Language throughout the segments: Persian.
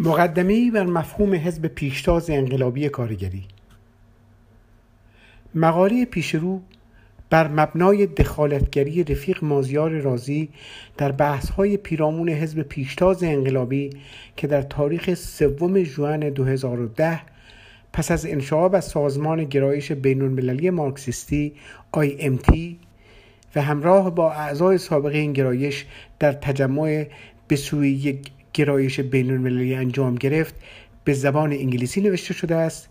مقدمه‌ای بر مفهوم حزب پیشتاز انقلابی کارگری. مقاله پیشرو بر مبنای دخالتگری رفیق مازیار رازی در بحث‌های پیرامون حزب پیشتاز انقلابی که در تاریخ 3 ژوئن 2010 پس از انشاء و سازمان گرایش بین‌المللی مارکسیستی IMT و همراه با اعضای سابق این گرایش در تجمع به سوی یک گرایش بین‌المللی انجام گرفت به زبان انگلیسی نوشته شده است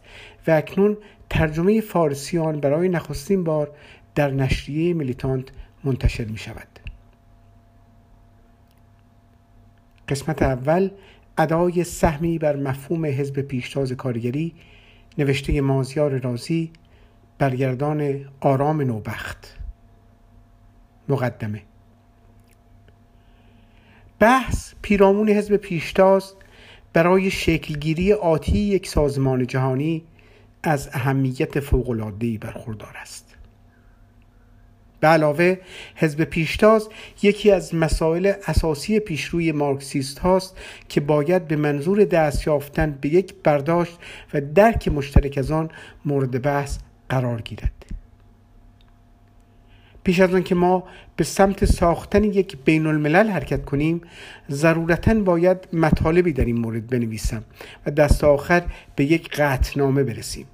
و اکنون ترجمه فارسی آن برای نخستین بار در نشریه میلیتانت منتشر می شود. قسمت اول ادای سهمی بر مفهوم حزب پیشتاز کارگری نوشته مازیار رازی برگردان آرام نوبخت. مقدمه: بحث پیرامون حزب پیشتاز برای شکلگیری آتی یک سازمان جهانی از اهمیت فوق‌العاده‌ای برخوردار است. به علاوه حزب پیشتاز یکی از مسائل اساسی پیشروی مارکسیست هاست که باید به منظور دست یافتن به یک برداشت و درک مشترک از آن مورد بحث قرار گیرد. پیش از آن که ما به سمت ساختن یک بین الملل حرکت کنیم، ضرورتاً باید مطالبی در این مورد بنویسم و دست آخر به یک قطعنامه برسیم.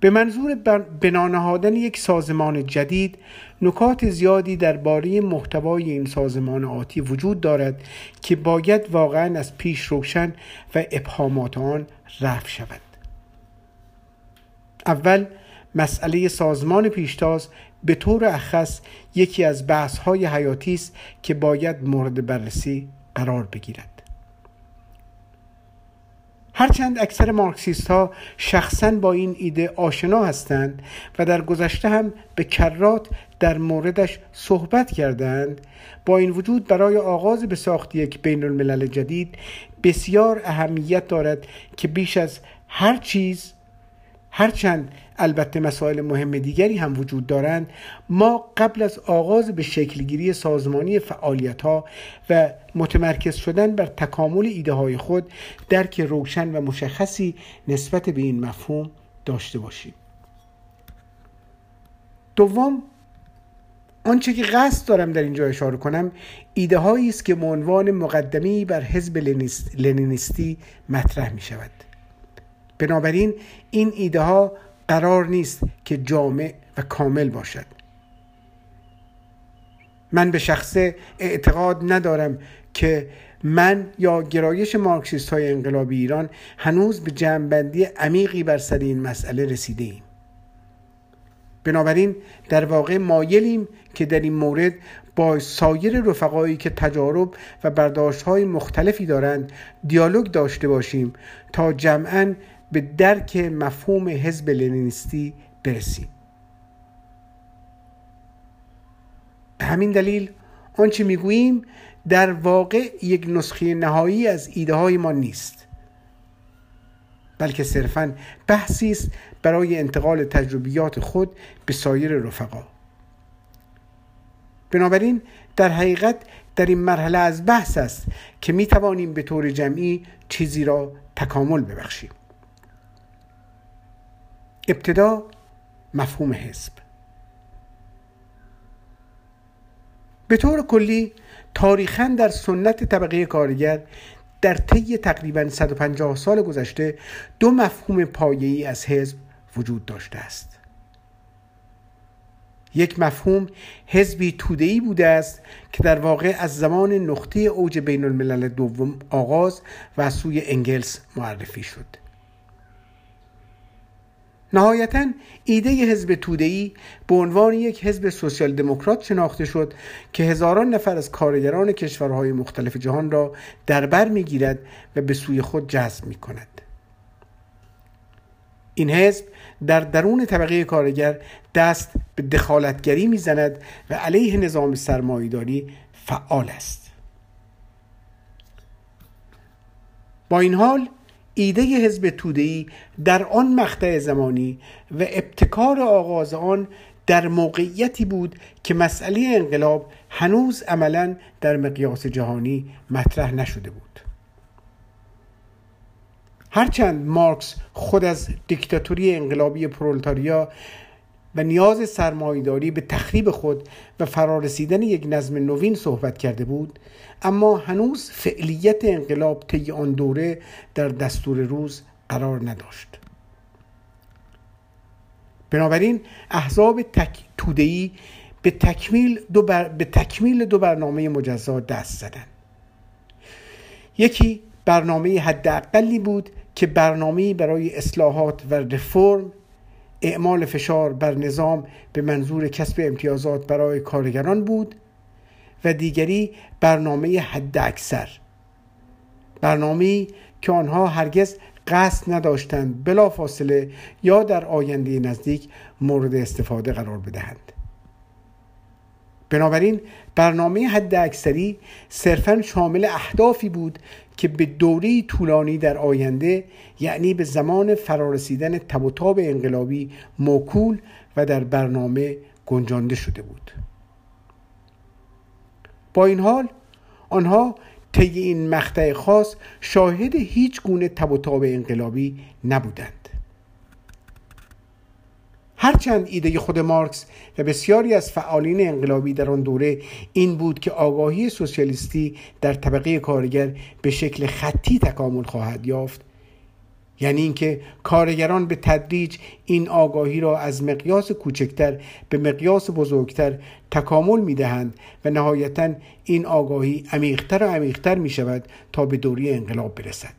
به منظور بنا نهادن یک سازمان جدید، نکات زیادی درباره محتوای این سازمان آتی وجود دارد که باید واقعاً از پیش روشن و ابهامات آن رفع شود. اول، مسئله سازمان پیشتاز به طور اخص یکی از بحث‌های حیاتی است که باید مورد بررسی قرار بگیرد. هرچند اکثر مارکسیست‌ها شخصاً با این ایده آشنا هستند و در گذشته هم به کرات در موردش صحبت کردند، با این وجود برای آغاز به ساخت یک بین‌الملل جدید بسیار اهمیت دارد که بیش از هر چیز، هرچند البته مسائل مهم دیگری هم وجود دارند، ما قبل از آغاز به شکلگیری سازمانی فعالیت‌ها و متمرکز شدن بر تکامل ایده‌های خود درک روشن و مشخصی نسبت به این مفهوم داشته باشیم. دوم، آنچه که قصد دارم در اینجا اشاره کنم ایده‌هایی است که به عنوان مقدمه‌ای بر حزب لنینیستی مطرح می‌شود. بنابراین این ایده ها قرار نیست که جامع و کامل باشد. من به شخصه اعتقاد ندارم که من یا گرایش مارکسیست های انقلابی ایران هنوز به جمع‌بندی عمیقی بر سر این مسئله رسیده ایم. بنابراین در واقع مایلیم که در این مورد با سایر رفقایی که تجارب و برداشت‌های مختلفی دارند دیالوگ داشته باشیم تا جمعاً به درک مفهوم حزب لنینیستی برسیم. به همین دلیل آنچه میگوییم در واقع یک نسخه نهایی از ایده‌های ما نیست، بلکه صرفاً بحثی است برای انتقال تجربیات خود به سایر رفقا. بنابراین در حقیقت در این مرحله از بحث است که می توانیم به طور جمعی چیزی را تکامل ببخشیم. ابتدا مفهوم حزب. به طور کلی تاریخاً در سنت طبقه کارگر در طی تقریباً 150 سال گذشته 2 مفهوم پایه‌ای از حزب وجود داشته است. یک مفهوم حزبی توده‌ای بوده است که در واقع از زمان نقطه اوج بین‌الملل دوم آغاز و از سوی انگلس معرفی شد. نهایتاً ایده حزب توده‌ای به عنوان یک حزب سوسیال دموکرات شناخته شد که هزاران نفر از کارگران کشورهای مختلف جهان را در بر می‌گیرد و به سوی خود جذب می‌کند. این حزب در درون طبقه کارگر دست به دخالتگری می‌زند و علیه نظام سرمایه‌داری فعال است. با این حال ایده حزب توده‌ای در آن مقطع زمانی و ابتکار آغاز آن در موقعیتی بود که مسئله انقلاب هنوز عملاً در مقیاس جهانی مطرح نشده بود. هرچند مارکس خود از دیکتاتوری انقلابی پرولتاریا و نیاز سرمایه‌داری به تخریب خود و فرارسیدن یک نظم نوین صحبت کرده بود، اما هنوز فعالیت انقلاب طی آن دوره در دستور روز قرار نداشت. بنابراین احزاب توده‌ای به تکمیل دو برنامه مجزا دست زدند. یکی برنامه حداقلی بود که برنامه‌ای برای اصلاحات و رفرم، اعمال فشار بر نظام به منظور کسب امتیازات برای کارگران بود و دیگری برنامه حداکثر، برنامه‌ای که آنها هرگز قصد نداشتند بلافاصله یا در آینده نزدیک مورد استفاده قرار بدهند. بنابراین برنامه حداکثری صرفاً شامل اهدافی بود که به دوره طولانی در آینده، یعنی به زمان فرارسیدن تب و تاب انقلابی، موکول و در برنامه گنجانده شده بود. با این حال آنها طی این مقطع خاص شاهد هیچ گونه تب و تاب انقلابی نبودند. هرچند ایده خود مارکس و بسیاری از فعالین انقلابی در آن دوره این بود که آگاهی سوسیالیستی در طبقه کارگر به شکل خطی تکامل خواهد یافت، یعنی اینکه کارگران به تدریج این آگاهی را از مقیاس کوچکتر به مقیاس بزرگتر تکامل می‌دهند و نهایتاً این آگاهی عمیق‌تر و عمیق‌تر می‌شود تا به دوره انقلاب برسد.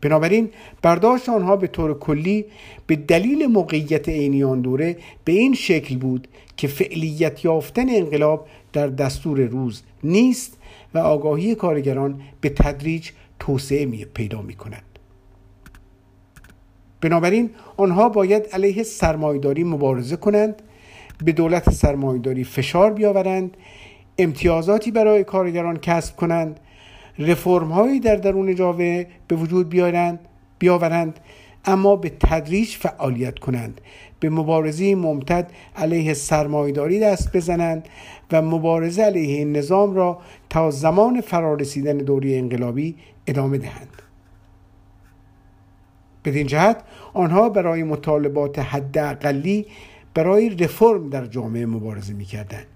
بنابراین برداشت آنها به طور کلی به دلیل موقعیت عینی آن دوره به این شکل بود که فعالیت یافتن انقلاب در دستور روز نیست و آگاهی کارگران به تدریج توسعه پیدا می کند. بنابراین آنها باید علیه سرمایه‌داری مبارزه کنند، به دولت سرمایه‌داری فشار بیاورند، امتیازاتی برای کارگران کسب کنند، رفرم‌هایی در درون جامعه به وجود بیاورند، اما به تدریج فعالیت کنند، به مبارزه ممتد علیه سرمایه‌داری دست بزنند و مبارزه علیه نظام را تا زمان فرارسیدن دوره انقلابی ادامه دهند. بدین جهت آنها برای مطالبات حداقلی برای رفرم در جامعه مبارزه می‌کردند.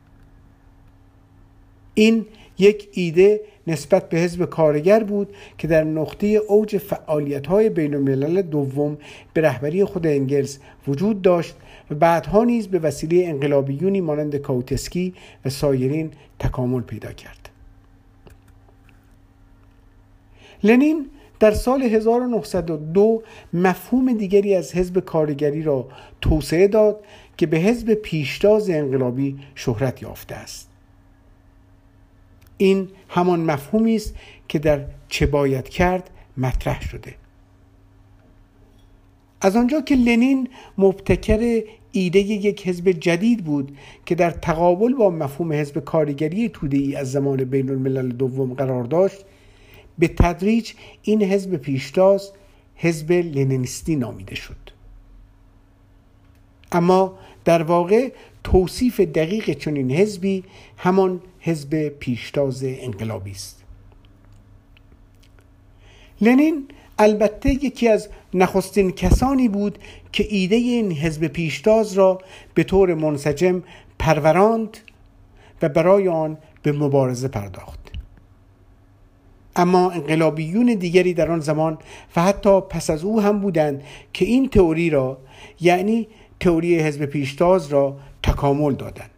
این یک ایده نسبت به حزب کارگر بود که در نقطه اوج فعالیت‌های بین‌الملل دوم به رهبری خود انگلس وجود داشت و بعدها نیز به وسیله انقلابیونی مانند کاوتسکی و سایرین تکامل پیدا کرد. لنین در سال 1902 مفهوم دیگری از حزب کارگری را توسعه داد که به حزب پیشتاز انقلابی شهرت یافته است. این همان مفهومی است که در چه باید کرد مطرح شده. از آنجا که لنین مبتکر ایده یک حزب جدید بود که در تقابل با مفهوم حزب کارگری توده‌ای از زمان بین‌الملل دوم قرار داشت، به تدریج این حزب پیشتاز حزب لنینیستی نامیده شد. اما در واقع توصیف دقیق چنین حزبی همان حزب پیشتاز انقلابی است. لنین البته یکی از نخستین کسانی بود که ایده این حزب پیشتاز را به طور منسجم پروراند و برای آن به مبارزه پرداخت. اما انقلابیون دیگری در آن زمان و حتی پس از او هم بودند که این تئوری را، یعنی تئوری حزب پیشتاز را، تکامل دادند.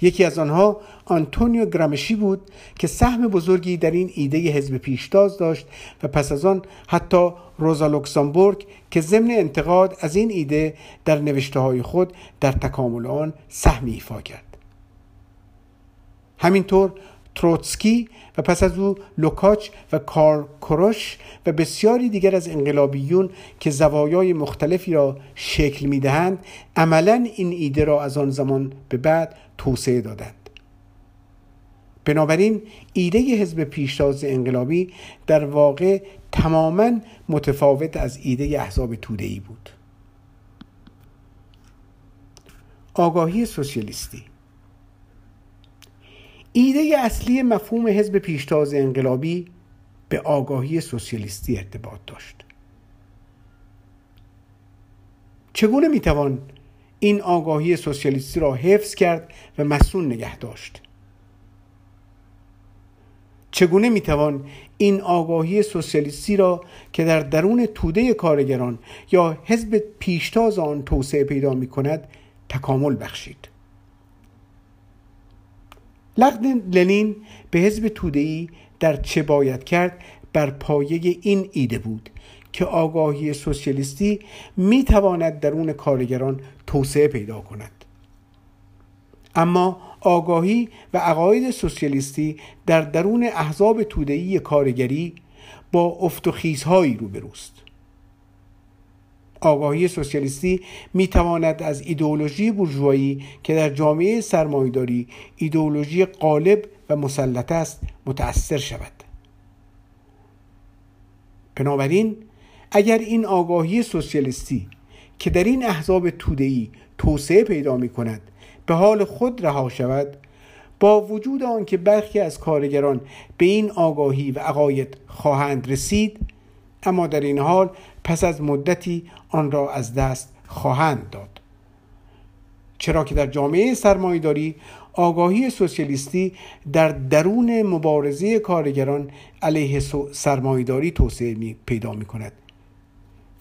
یکی از آنها آنتونیو گرامشی بود که سهم بزرگی در این ایده حزب پیشتاز داشت و پس از آن حتی روزا لوکسامبورگ که ضمن انتقاد از این ایده در نوشته‌های خود در تکامل آن سهمی ایفا کرد. همینطور تروتسکی و پس از او لوکاچ و کارل کوروش و بسیاری دیگر از انقلابیون که زوایای مختلفی را شکل می‌دهند، عملاً این ایده را از آن زمان به بعد توسعه دادند. بنابراین ایده حزب پیشتاز انقلابی در واقع تماماً متفاوت از ایده احزاب توده‌ای بود. آگاهی سوسیالیستی. ایده اصلی مفهوم حزب پیشتاز انقلابی به آگاهی سوسیالیستی ارتباط داشت. چگونه میتوان این آگاهی سوسیالیستی را حفظ کرد و مصون نگه داشت؟ چگونه میتوان این آگاهی سوسیالیستی را که در درون توده کارگران یا حزب پیشتاز آن توسعه پیدا میکند تکامل بخشید؟ لقد لنین به حزب توده‌ای در چه باید کرد بر پایه این ایده بود که آگاهی سوسیالیستی میتواند درون کارگران توسعه پیدا کند. اما آگاهی و عقاید سوسیالیستی در درون احزاب توده‌ای کارگری با افت و خیزهایی روبروست. آگاهی سوسیالیستی میتواند از ایدئولوژی بورژوایی که در جامعه سرمایه‌داری ایدئولوژی غالب و مسلط است متأثر شود. بنابراین اگر این آگاهی سوسیالیستی که در این احزاب توده‌ای توسعه پیدا می‌کند به حال خود رها شود، با وجود آنکه برخی از کارگران به این آگاهی و عقاید خواهند رسید، اما در این حال پس از مدتی آن را از دست خواهند داد، چرا که در جامعه سرمایه‌داری آگاهی سوسیالیستی در درون مبارزه کارگران علیه سرمایه‌داری توسعه پیدا می‌کند،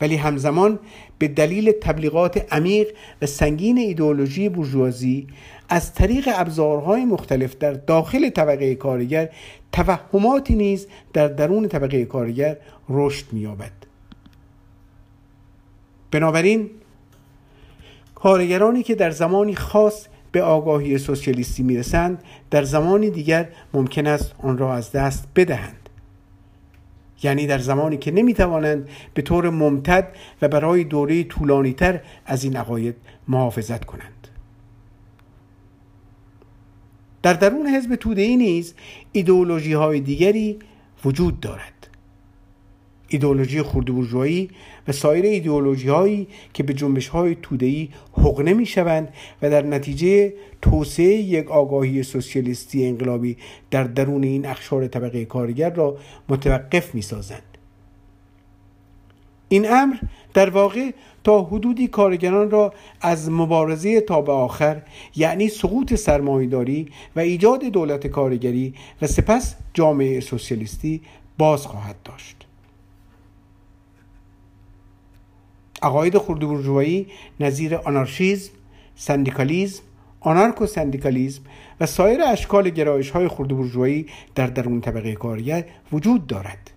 ولی همزمان به دلیل تبلیغات عمیق و سنگین ایدئولوژی بورژوازی از طریق ابزارهای مختلف در داخل طبقه کارگر توهماتی نیز در درون طبقه کارگر رشد می‌یابد. بنابراین کارگرانی که در زمانی خاص به آگاهی سوسیالیستی میرسند در زمانی دیگر ممکن است آن را از دست بدهند، یعنی در زمانی که نمیتوانند به طور ممتد و برای دوره طولانی تر از این عقاید محافظت کنند. در درون حزب توده‌ای نیز ایدئولوژی های دیگری وجود دارد. ایدئولوژی خرد بورژوایی و سایر ایدئولوژی هایی که به جنبش های توده‌ای حقنه می شوند و در نتیجه توسعه یک آگاهی سوسیالیستی انقلابی در درون این اقشار طبقه کارگر را متوقف می سازند. این امر در واقع تا حدودی کارگران را از مبارزه تا به آخر، یعنی سقوط سرمایه‌داری و ایجاد دولت کارگری و سپس جامعه سوسیالیستی باز خواهد داشت. عقاید خرد بورژوایی نظیر آنارشیسم، سندیکالیسم، آنارکو سندیکالیسم و سایر اشکال گرایش‌های خرد بورژوایی در درون طبقه کارگر وجود دارد.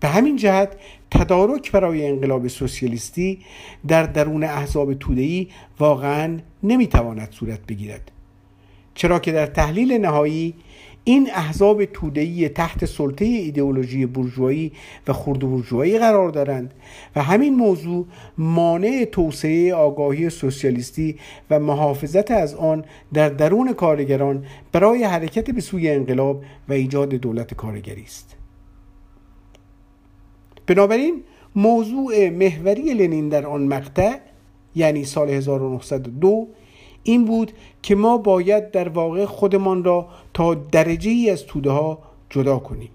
به همین جهت تدارک برای انقلاب سوسیالیستی در درون احزاب توده‌ای واقعاً نمی‌تواند صورت بگیرد، چرا که در تحلیل نهایی این احزاب توده‌ای تحت سلطه ایدئولوژی بورژوایی و خرد بورژوایی قرار دارند و همین موضوع مانع توسعه آگاهی سوسیالیستی و محافظت از آن در درون کارگران برای حرکت به سوی انقلاب و ایجاد دولت کارگری است. بنابراین موضوع محوری لنین در آن مقطع، یعنی سال 1902، این بود که ما باید در واقع خودمان را تا درجه‌ای از توده‌ها جدا کنیم.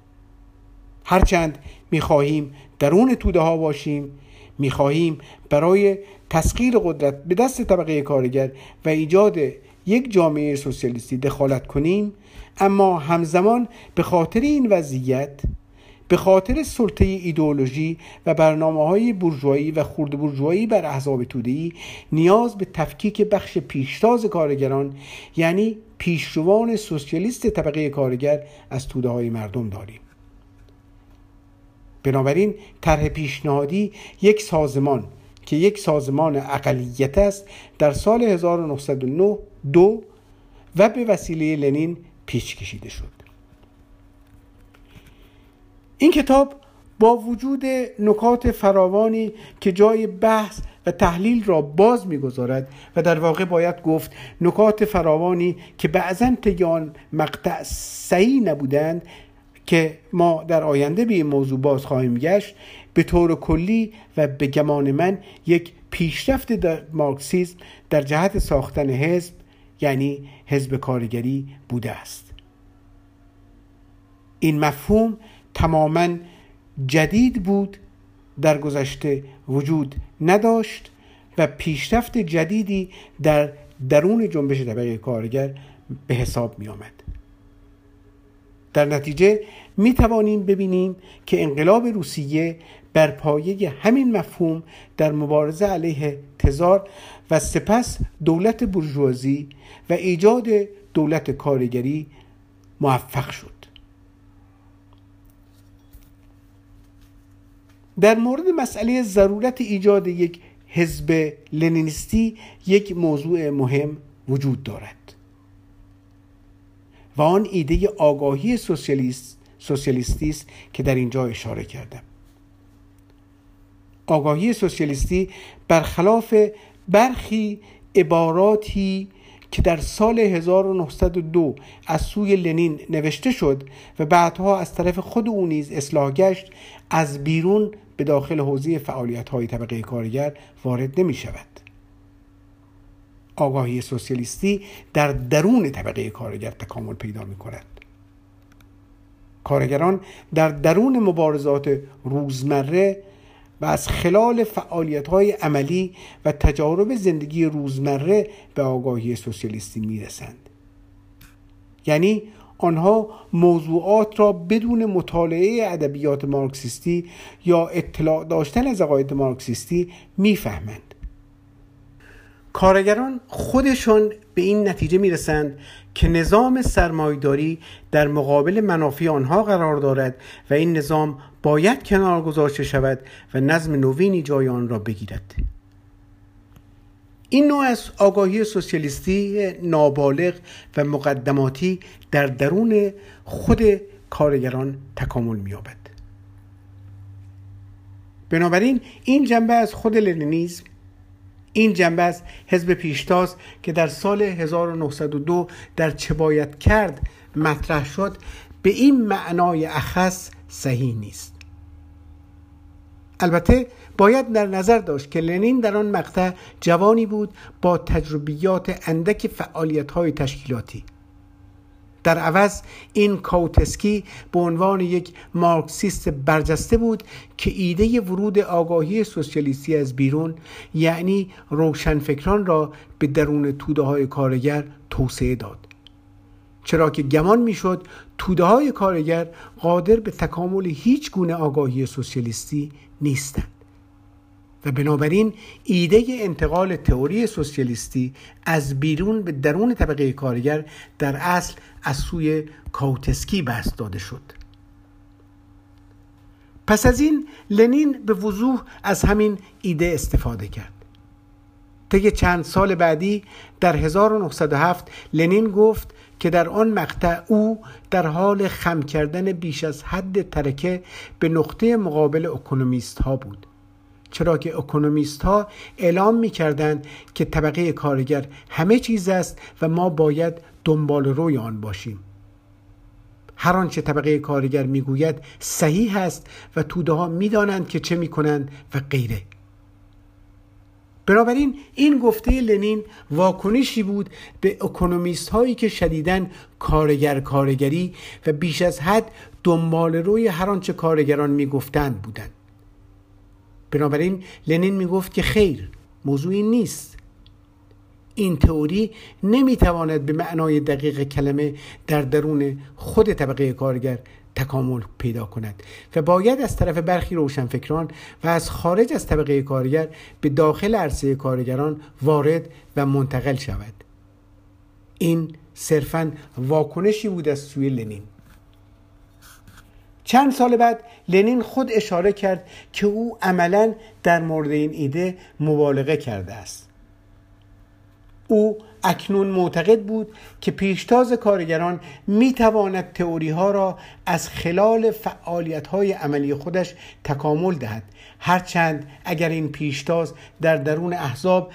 هرچند می‌خواهیم درون توده‌ها باشیم، می‌خواهیم برای تسخیر قدرت به دست طبقه کارگر و ایجاد یک جامعه سوسیالیستی دخالت کنیم، اما همزمان به خاطر این وضعیت، به خاطر سلطه ایدئولوژی و برنامه‌های بورژوایی و خرد بورژوایی بر احزاب توده‌ای نیاز به تفکیک بخش پیشتاز کارگران، یعنی پیشروان سوسیالیست طبقه کارگر از توده‌های مردم داریم. بنابراین طرح پیشنهادی یک سازمان که یک سازمان اقلیت است در سال 1909 و به وسیله لنین پیش کشیده شد. این کتاب با وجود نکات فراوانی که جای بحث و تحلیل را باز می‌گذارد و در واقع باید گفت نکات فراوانی که بعضاً طی آن مقطع صحیح نبودند که ما در آینده به این موضوع باز خواهیم گشت، به طور کلی و به گمان من یک پیشرفت در مارکسیسم در جهت ساختن حزب، یعنی حزب کارگری، بوده است. این مفهوم تماماً جدید بود، در گذشته وجود نداشت و پیشرفت جدیدی در درون جنبش طبقه کارگر به حساب می آمد. در نتیجه می توانیم ببینیم که انقلاب روسیه بر پایه همین مفهوم در مبارزه علیه تزار و سپس دولت بورژوازی و ایجاد دولت کارگری موفق شد. در مورد مسئله ضرورت ایجاد یک حزب لنینیستی یک موضوع مهم وجود دارد و آن ایده آگاهی سوسیالیستی است که در اینجا اشاره کردم. آگاهی سوسیالیستی برخلاف برخی عباراتی که در سال 1902 از سوی لنین نوشته شد و بعدها از طرف خود او نیز اصلاح گشت، از بیرون به داخل حوزه فعالیت‌های طبقه کارگر وارد نمی شود. آگاهی سوسیالیستی در درون طبقه کارگر تکامل پیدا می کند. کارگران در درون مبارزات روزمره و از خلال فعالیت‌های عملی و تجارب زندگی روزمره به آگاهی سوسیالیستی می‌رسند. یعنی آنها موضوعات را بدون مطالعه ادبیات مارکسیستی یا اطلاع داشتن از عقاید مارکسیستی می‌فهمند. کارگران خودشان به این نتیجه می‌رسند که نظام سرمایه‌داری در مقابل منافع آنها قرار دارد و این نظام باید کنار گذاشته شود و نظم نوینی جای آن را بگیرد. این نوع از آگاهی سوسیالیستی نابالغ و مقدماتی در درون خود کارگران تکامل می‌یابد. بنابراین این جنبه از خود لنینیسم، این جنبه از حزب پیشتاز که در سال 1902 در چه باید کرد مطرح شد، به این معنای اخص صحیح نیست. البته باید در نظر داشت که لنین در آن مقطع جوانی بود با تجربیات اندک فعالیت‌های تشکیلاتی. در عوض این کاوتسکی به عنوان یک مارکسیست برجسته بود که ایده ورود آگاهی سوسیالیستی از بیرون، یعنی روشنفکران را به درون توده‌های کارگر توسعه داد، چرا که گمان می‌شد توده‌های کارگر قادر به تکامل هیچ گونه آگاهی سوسیالیستی نیستند و بنابراین ایده انتقال تئوری سوسیالیستی از بیرون به درون طبقه کارگر در اصل از سوی کاوتسکی بسط داده شد. پس از این لنین به وضوح از همین ایده استفاده کرد. طی چند سال بعدی در 1907 لنین گفت که در آن مقطع او در حال خم کردن بیش از حد ترکه به نقطه مقابل اکونومیست ها بود، چرا که اکونومیست ها اعلام می کردند که طبقه کارگر همه چیز است و ما باید دنبال روی آن باشیم. هر آنچه طبقه کارگر می گوید صحیح است و توده ها می دانند که چه می کنند و غیره. بنابراین این گفته لنین واکنشی بود به اکونومیست هایی که شدیداً کارگری و بیش از حد دنبال روی هر آنچه کارگران می گفتند بودند. بنابراین لنین می گفت که خیر، موضوع این نیست. این تئوری نمی تواند به معنای دقیق کلمه در درون خود طبقه کارگر تکامل پیدا کند و باید از طرف برخی روشنفکران و از خارج از طبقه کارگر به داخل عرصه کارگران وارد و منتقل شود. این صرفاً واکنشی بود از سوی لنین. چند سال بعد لنین خود اشاره کرد که او عملاً در مورد این ایده مبالغه کرده است. او اکنون معتقد بود که پیشتاز کارگران میتواند تئوری ها را از خلال فعالیت های عملی خودش تکامل دهد، هرچند اگر این پیشتاز در درون احزاب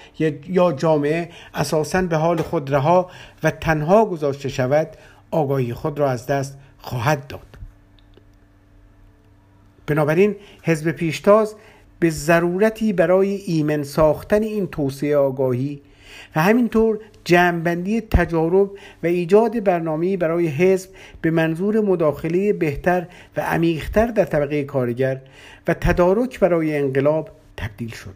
یا جامعه اساساً به حال خود رها و تنها گذاشته شود، آگاهی خود را از دست خواهد داد. بنابراین حزب پیشتاز به ضرورتی برای ایمن ساختن این توسعه آگاهی و همینطور جمع‌بندی تجارب و ایجاد برنامه‌ای برای حزب به منظور مداخله بهتر و عمیق‌تر در طبقه کارگر و تدارک برای انقلاب تبدیل شد.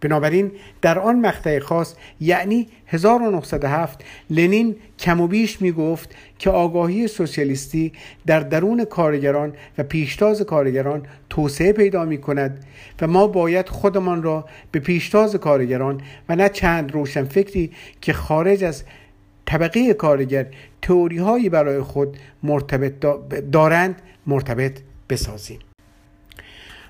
بنابراین در آن مقطع خاص، یعنی 1907، لنین کم و بیش می گفت که آگاهی سوسیالیستی در درون کارگران و پیشتاز کارگران توسعه پیدا می کند و ما باید خودمان را به پیشتاز کارگران و نه چند روشنفکری که خارج از طبقه کارگر تئوری هایی برای خود مرتبط بسازیم.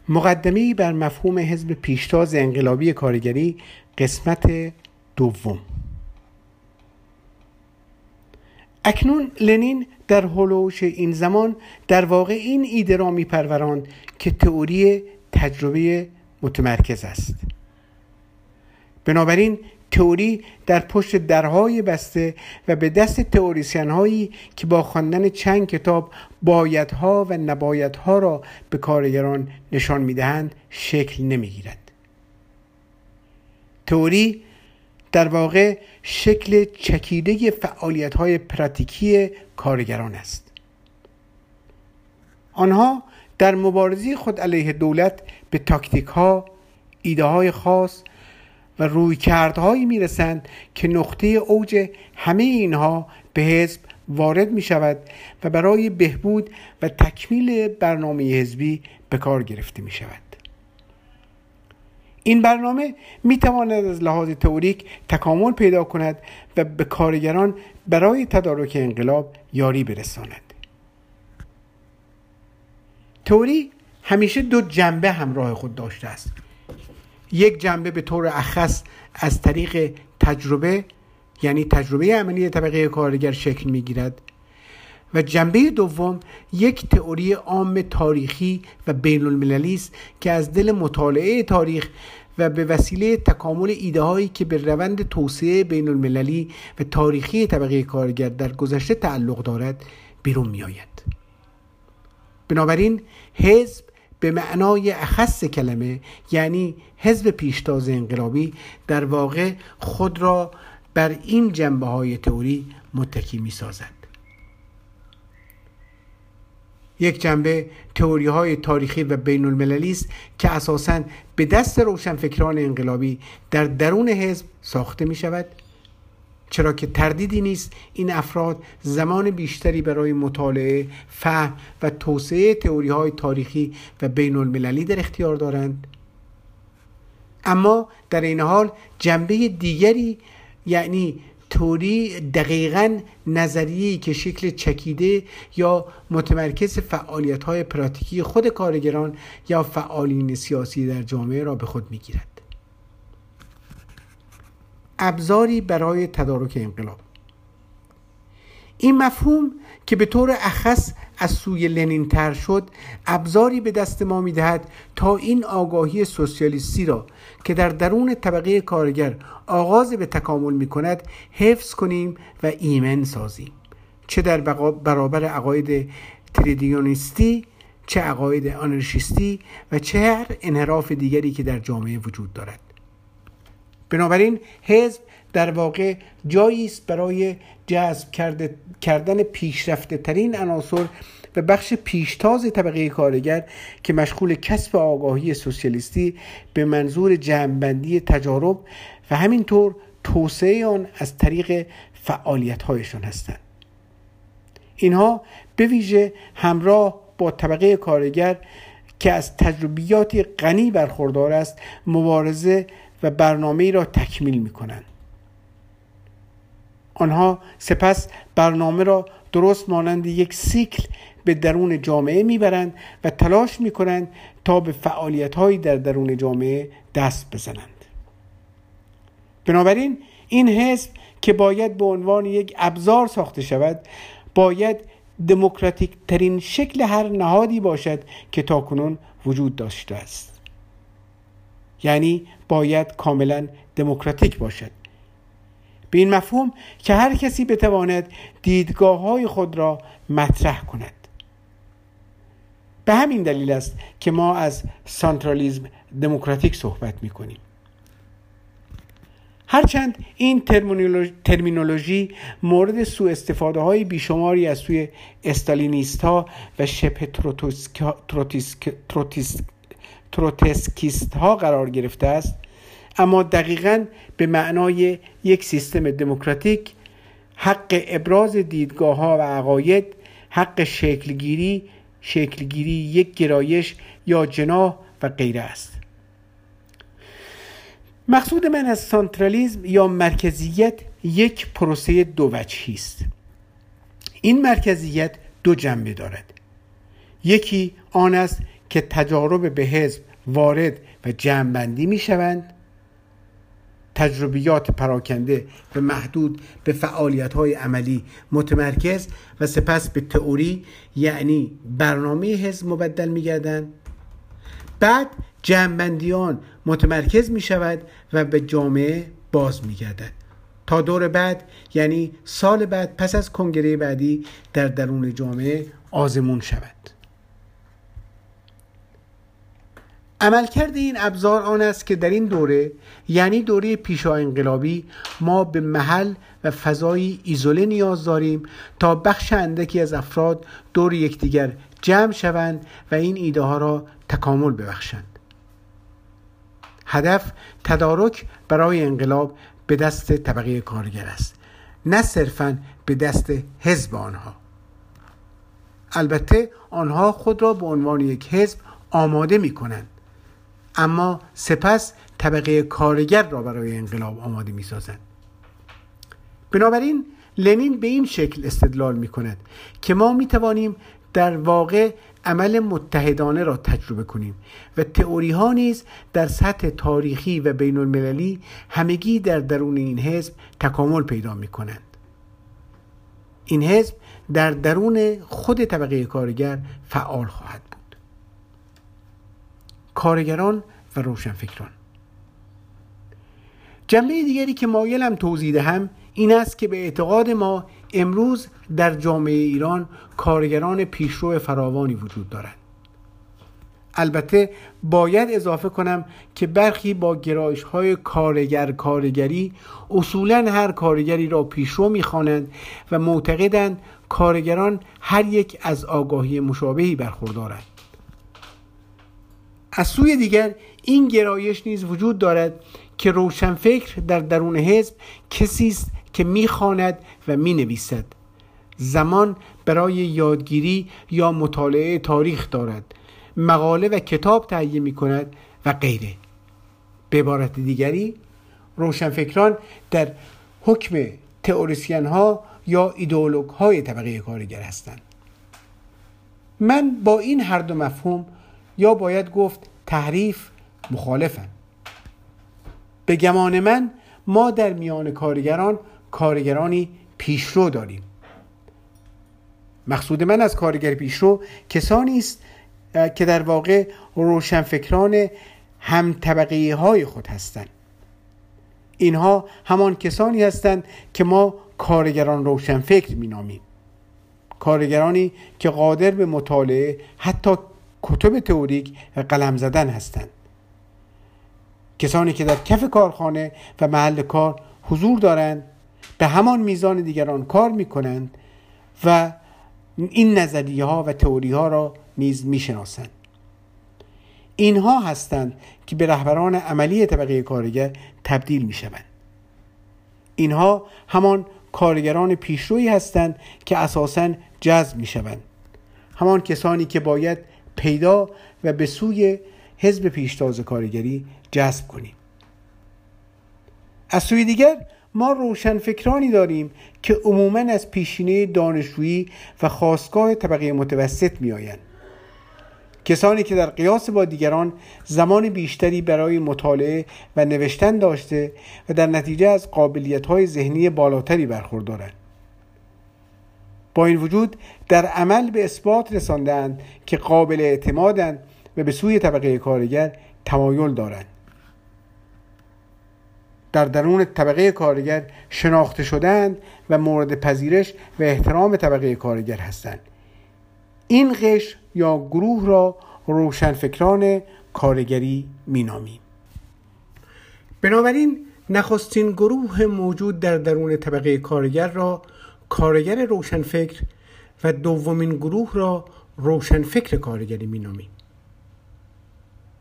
مقدمه‌ای بر مفهوم حزب پیشتاز انقلابی کارگری، قسمت دوم. اکنون لنین در حلوش این زمان در واقع این ایده را می‌پروراند که تئوری تجربه متمرکز است. بنابراین تئوری در پشت درهای بسته و به دست تئوریسین‌هایی که با خواندن چند کتاب بایدها و نبایدها را به کارگران نشان می‌دهند شکل نمی‌گیرد. تئوری در واقع شکل چکیده فعالیت‌های پراتیکی کارگران است. آنها در مبارزه خود علیه دولت به تاکتیک‌ها، ایده‌های خاص و رویکردهایی میرسند که نقطه اوج همه اینها به حزب وارد میشود و برای بهبود و تکمیل برنامه حزبی به کار گرفته میشود. این برنامه میتواند از لحاظ تئوریک تکامل پیدا کند و به کارگران برای تدارک انقلاب یاری برساند. تئوری همیشه دو جنبه همراه خود داشته است. یک جنبه به طور اخص از طریق تجربه، یعنی تجربه عملی طبقه کارگر شکل میگیرد، و جنبه دوم یک تئوری عام تاریخی و بین المللی است که از دل مطالعه تاریخ و به وسیله تکامل ایده‌هایی که به روند توسعه بین المللی و تاریخی طبقه کارگر در گذشته تعلق دارد بیرون میآید. بنابراین حزب به معنای اخص کلمه، یعنی حزب پیشتاز انقلابی، در واقع خود را بر این جنبه های تئوری متکی می سازد. یک جنبه تئوری های تاریخی و بین المللی است که اساساً به دست روشنفکران انقلابی در درون حزب ساخته می شود، چرا که تردیدی نیست این افراد زمان بیشتری برای مطالعه، فهم و توسعه تئوری‌های تاریخی و بین المللی در اختیار دارند. اما در این حال جنبه دیگری، یعنی تئوری، دقیقاً نظریه‌ای که شکل چکیده یا متمرکز فعالیت‌های پراتیکی خود کارگران یا فعالین سیاسی در جامعه را به خود می‌گیرد. ابزاری برای تدارک انقلاب. این مفهوم که به طور اخص از سوی لنین تر شد، ابزاری به دست ما می‌دهد تا این آگاهی سوسیالیستی را که در درون طبقه کارگر آغاز به تکامل می‌کند حفظ کنیم و ایمن سازیم، چه در برابر عقاید تریدیونیستی، چه عقاید آنارشیستی و چه هر انحراف دیگری که در جامعه وجود دارد. بنابراین حزب در واقع جایی است برای جذب کردن پیشرفته ترین عناصر و بخش پیشتاز طبقه کارگر که مشغول کسب آگاهی سوسیالیستی به منظور جمع‌بندی تجارب و همینطور توسعه آن از طریق فعالیت‌هایشان هستند. اینها به ویژه همراه با طبقه کارگر که از تجربیات غنی برخوردار است، مبارزه و برنامه‌ای را تکمیل می‌کنند. آنها سپس برنامه را درست مانند یک سیکل به درون جامعه می‌برند و تلاش می‌کنند تا به فعالیت‌هایی در درون جامعه دست بزنند. بنابراین این حزب که باید به عنوان یک ابزار ساخته شود، باید دموکراتیک ترین شکل هر نهادی باشد که تاکنون وجود داشته است. یعنی باید کاملا دموکراتیک باشد، به این مفهوم که هر کسی بتواند دیدگاه‌های خود را مطرح کند. به همین دلیل است که ما از سانترالیسم دموکراتیک صحبت می‌کنیم. هرچند این ترمینولوژی مورد سوء استفاده های بیشماری از سوی استالینیست ها و شبه تروتسکیست ها قرار گرفته است، اما دقیقاً به معنای یک سیستم دموکراتیک حق ابراز دیدگاه ها و عقاید، حق شکلگیری یک گرایش یا جناح و غیره است. مقصود من از سانترالیسم یا مرکزیت یک پروسه دو وجهی است. این مرکزیت دو جنبه دارد. یکی آن است که تجارب به حزب وارد و جمع‌بندی می‌شوند، تجربیات پراکنده و محدود به فعالیت‌های عملی متمرکز و سپس به تئوری یعنی برنامه حزب مبدل می‌گردند. بعد جمع‌بندیان متمرکز می شود و به جامعه باز می گردد تا دور بعد، یعنی سال بعد پس از کنگره بعدی در درون جامعه آزمون شود. عملکرد این ابزار آن است که در این دوره، یعنی دوره پیشا انقلابی، ما به محل و فضایی ایزوله نیاز داریم تا بخش اندکی از افراد دور یکدیگر جمع شوند و این ایده ها را تکامل ببخشند. هدف تدارک برای انقلاب به دست طبقه کارگر است، نه صرفاً به دست حزب آنها. البته آنها خود را به عنوان یک حزب آماده می کنند، اما سپس طبقه کارگر را برای انقلاب آماده می سازند. بنابراین لنین به این شکل استدلال می کند که ما می توانیم در واقع عمل متحدانه را تجربه کنیم و تئوری ها نیز در سطح تاریخی و بین المللی همگی در درون این حزب تکامل پیدا می کنند. این حزب در درون خود طبقه کارگر فعال خواهد بود. کارگران و روشنفکران. جنبه دیگری که مایلم توضیح دهم این است که به اعتقاد ما امروز در جامعه ایران کارگران پیشرو فراوانی وجود دارند. البته باید اضافه کنم که برخی با گرایش‌های کارگری اصولاً هر کارگری را پیشرو می‌خوانند و معتقدند کارگران هر یک از آگاهی مشابهی برخوردارند. از سوی دیگر این گرایش نیز وجود دارد که روشنفکر در درون حزب کسی است که می‌خواند و می‌نویسد، زمان برای یادگیری یا مطالعه تاریخ دارد، مقاله و کتاب تهیه می‌کند و غیره. به عبارت دیگری روشنفکران در حکم تئوریسین‌ها یا ایدئولوگ‌های طبقه کارگر هستند. من با این هر دو مفهوم یا باید گفت تحریف مخالفم. به گمان من ما در میان کارگرانی پیشرو داریم. مقصود من از کارگر پیشرو کسانی است که در واقع روشنفکران هم طبقه های خود هستند. اینها همان کسانی هستند که ما کارگران روشنفکر مینامیم. کارگرانی که قادر به مطالعه حتی کتب تئوریک و قلم زدن هستند. کسانی که در کف کارخانه و محل کار حضور دارند، به همان میزان دیگران کار می‌کنند و این نظریه‌ها و تئوری‌ها را نیز می‌شناسند. اینها هستند که به رهبران عملی طبقه کارگر تبدیل می‌شوند. اینها همان کارگران پیشرویی هستند که اساساً جذب می‌شوند. همان کسانی که باید پیدا و به سوی حزب پیشتاز کارگری جذب کنیم. از سوی دیگر ما روشنفکرانی داریم که عموماً از پیشینه دانشجویی و خاستگاه طبقه متوسط می‌آیند. کسانی که در قیاس با دیگران زمان بیشتری برای مطالعه و نوشتن داشته و در نتیجه از قابلیت‌های ذهنی بالاتری برخوردارند. با این وجود در عمل به اثبات رساندند که قابل اعتمادند و به سوی طبقه کارگر تمایل دارند. در درون طبقه کارگر شناخته شدند و مورد پذیرش و احترام طبقه کارگر هستند. این قشر یا گروه را روشنفکران کارگری مینامیم. بنابراین نخستین گروه موجود در درون طبقه کارگر را کارگر روشنفکر و دومین گروه را روشنفکر کارگری مینامیم.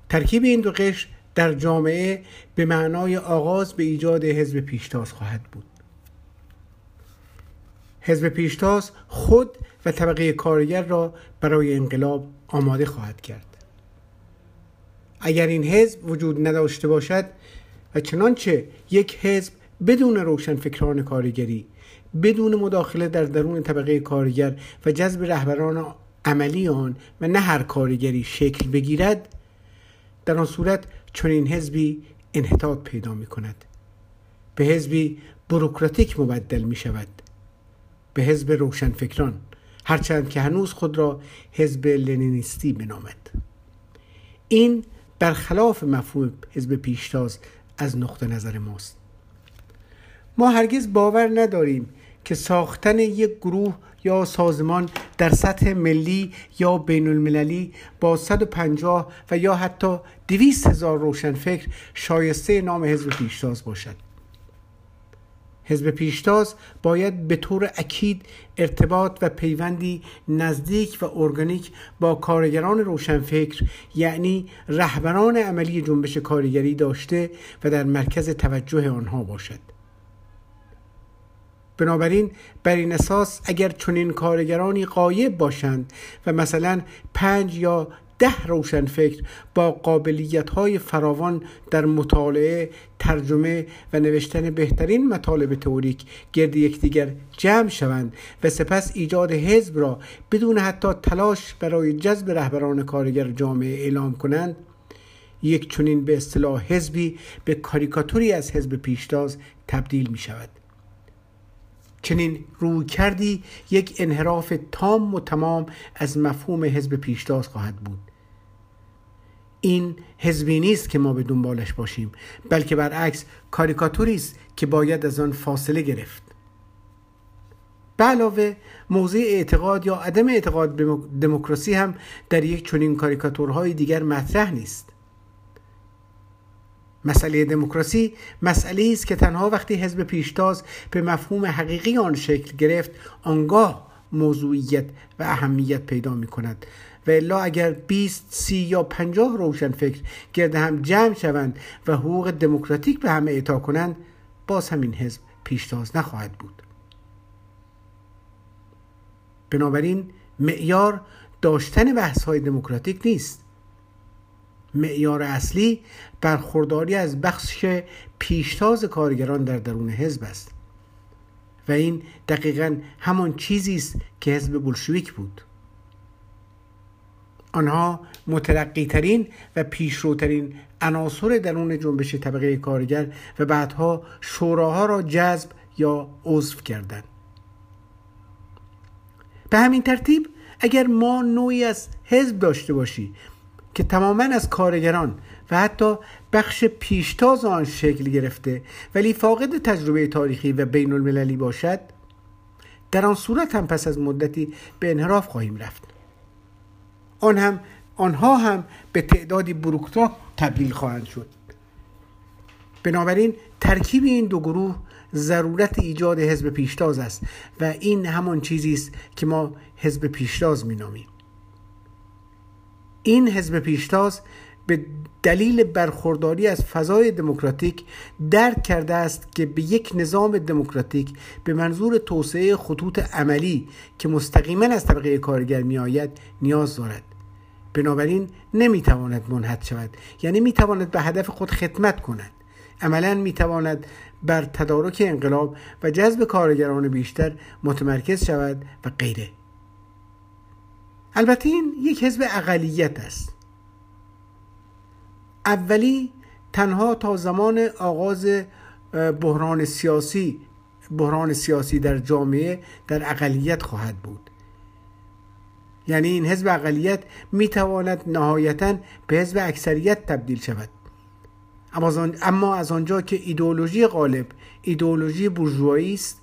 ترکیب این دو قشر در جامعه به معنای آغاز به ایجاد حزب پیشتاز خواهد بود. حزب پیشتاز خود و طبقه کارگر را برای انقلاب آماده خواهد کرد. اگر این حزب وجود نداشته باشد و چنانچه یک حزب بدون روشنفکران کارگری، بدون مداخله در درون طبقه کارگر و جذب رهبران عملی آن و نه هر کارگری شکل بگیرد، در آن صورت چنین حزبی انحطاط پیدا می کند، به حزبی بوروکراتیک مبدل می شود، به حزب روشنفکران، هرچند که هنوز خود را حزب لنینیستی بنامد. این برخلاف مفهوم حزب پیشتاز از نقطه نظر ماست. ما هرگز باور نداریم که ساختن یک گروه یا سازمان در سطح ملی یا بین المللی با 150 و یا حتی 200,000 روشنفکر شایسته نام حزب پیشتاز باشد. حزب پیشتاز باید به طور اکید ارتباط و پیوندی نزدیک و ارگانیک با کارگران روشنفکر، یعنی رهبران عملی جنبش کارگری داشته و در مرکز توجه آنها باشد. بنابراین بر این اساس اگر چنین کارگرانی غایب باشند و مثلا 5 یا 10 روشنفکر با قابلیت‌های فراوان در مطالعه، ترجمه و نوشتن بهترین مطالب تئوریک گرد یکدیگر جمع شوند و سپس ایجاد حزب را بدون حتی تلاش برای جذب رهبران کارگر جامعه اعلام کنند، یک چنین به اصطلاح حزبی به کاریکاتوری از حزب پیشتاز تبدیل می شود. چنین رویکردی یک انحراف تام و تمام از مفهوم حزب پیشتاز خواهد بود. این حزبی نیست که ما به دنبالش باشیم، بلکه برعکس کاریکاتوری است که باید از آن فاصله گرفت. به علاوه موضع اعتقاد یا عدم اعتقاد به دموکراسی هم در یک چنین کاریکاتورهای دیگر مطرح نیست. مسئله دموکراسی مسئله‌ای است که تنها وقتی حزب پیشتاز به مفهوم حقیقی آن شکل گرفت، آنگاه موضوعیت و اهمیت پیدا می‌کند، و الا اگر 20، 30 یا 50 روشنفکر گرد هم جمع شوند و حقوق دموکراتیک به همه اعطا کنند، باز هم این حزب پیشتاز نخواهد بود. بنابراین معیار داشتن بحث‌های دموکراتیک نیست. معیار اصلی برخورداری از بخش پیشتاز کارگران در درون حزب است و این دقیقاً همان چیزی است که حزب بولشویک بود. آنها مترقی‌ترین و پیشروترین عناصر درون جنبش طبقه کارگر و بعدها شوراها را جذب یا عضو کردند. به همین ترتیب اگر ما نوعی از حزب داشته باشیم که تماماً از کارگران و حتی بخش پیشتاز آن شکل گرفته ولی فاقد تجربه تاریخی و بین المللی باشد، در آن صورت هم پس از مدتی به انحراف خواهیم رفت. آنها هم به تعدادی بوروکرات تبدیل خواهند شد. بنابراین ترکیب این دو گروه ضرورت ایجاد حزب پیشتاز است و این همان چیزی است که ما حزب پیشتاز می‌نامیم. این حزب پیشتاز به دلیل برخورداری از فضای دموکراتیک درک کرده است که به یک نظام دموکراتیک به منظور توسعه خطوط عملی که مستقیما از طبقه کارگر میآید نیاز دارد. بنابراین نمیتواند منحط شود، یعنی میتواند به هدف خود خدمت کند. عملا میتواند بر تدارک انقلاب و جذب کارگران بیشتر متمرکز شود و غیره. البته این یک حزب اقلیت است. اولی تنها تا زمان آغاز بحران سیاسی در جامعه در اقلیت خواهد بود. یعنی این حزب اقلیت میتواند نهایتاً به حزب اکثریت تبدیل شود. اما از آنجا که ایدئولوژی غالب ایدئولوژی بورژوایی است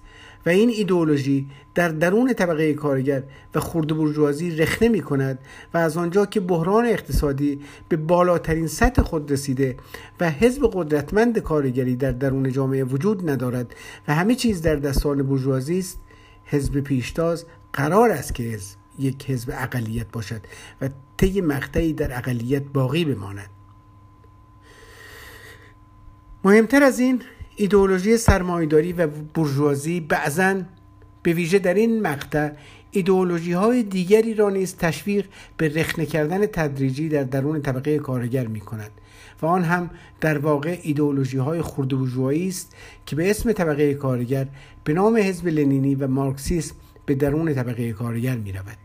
و این ایدئولوژی در درون طبقه کارگر و خرده بورژوازی رخنه می کند و از آنجا که بحران اقتصادی به بالاترین سطح خود رسیده و حزب قدرتمند کارگری در درون جامعه وجود ندارد و همه چیز در دستان بورژوازی است، حزب پیشتاز قرار است که یک حزب اقلیت باشد و طی مقطعی در اقلیت باقی بماند. مهمتر از این، ایدئولوژی سرمایه‌داری و بورژوازی بعضاً به ویژه در این مقطع ایدئولوژی‌های دیگری را نیز تشویق به رخنه کردن تدریجی در درون طبقه کارگر می‌کند و آن هم در واقع ایدئولوژی‌های خرده بورژوایی است که به اسم طبقه کارگر به نام حزب لنینی و مارکسیسم به درون طبقه کارگر می‌رود.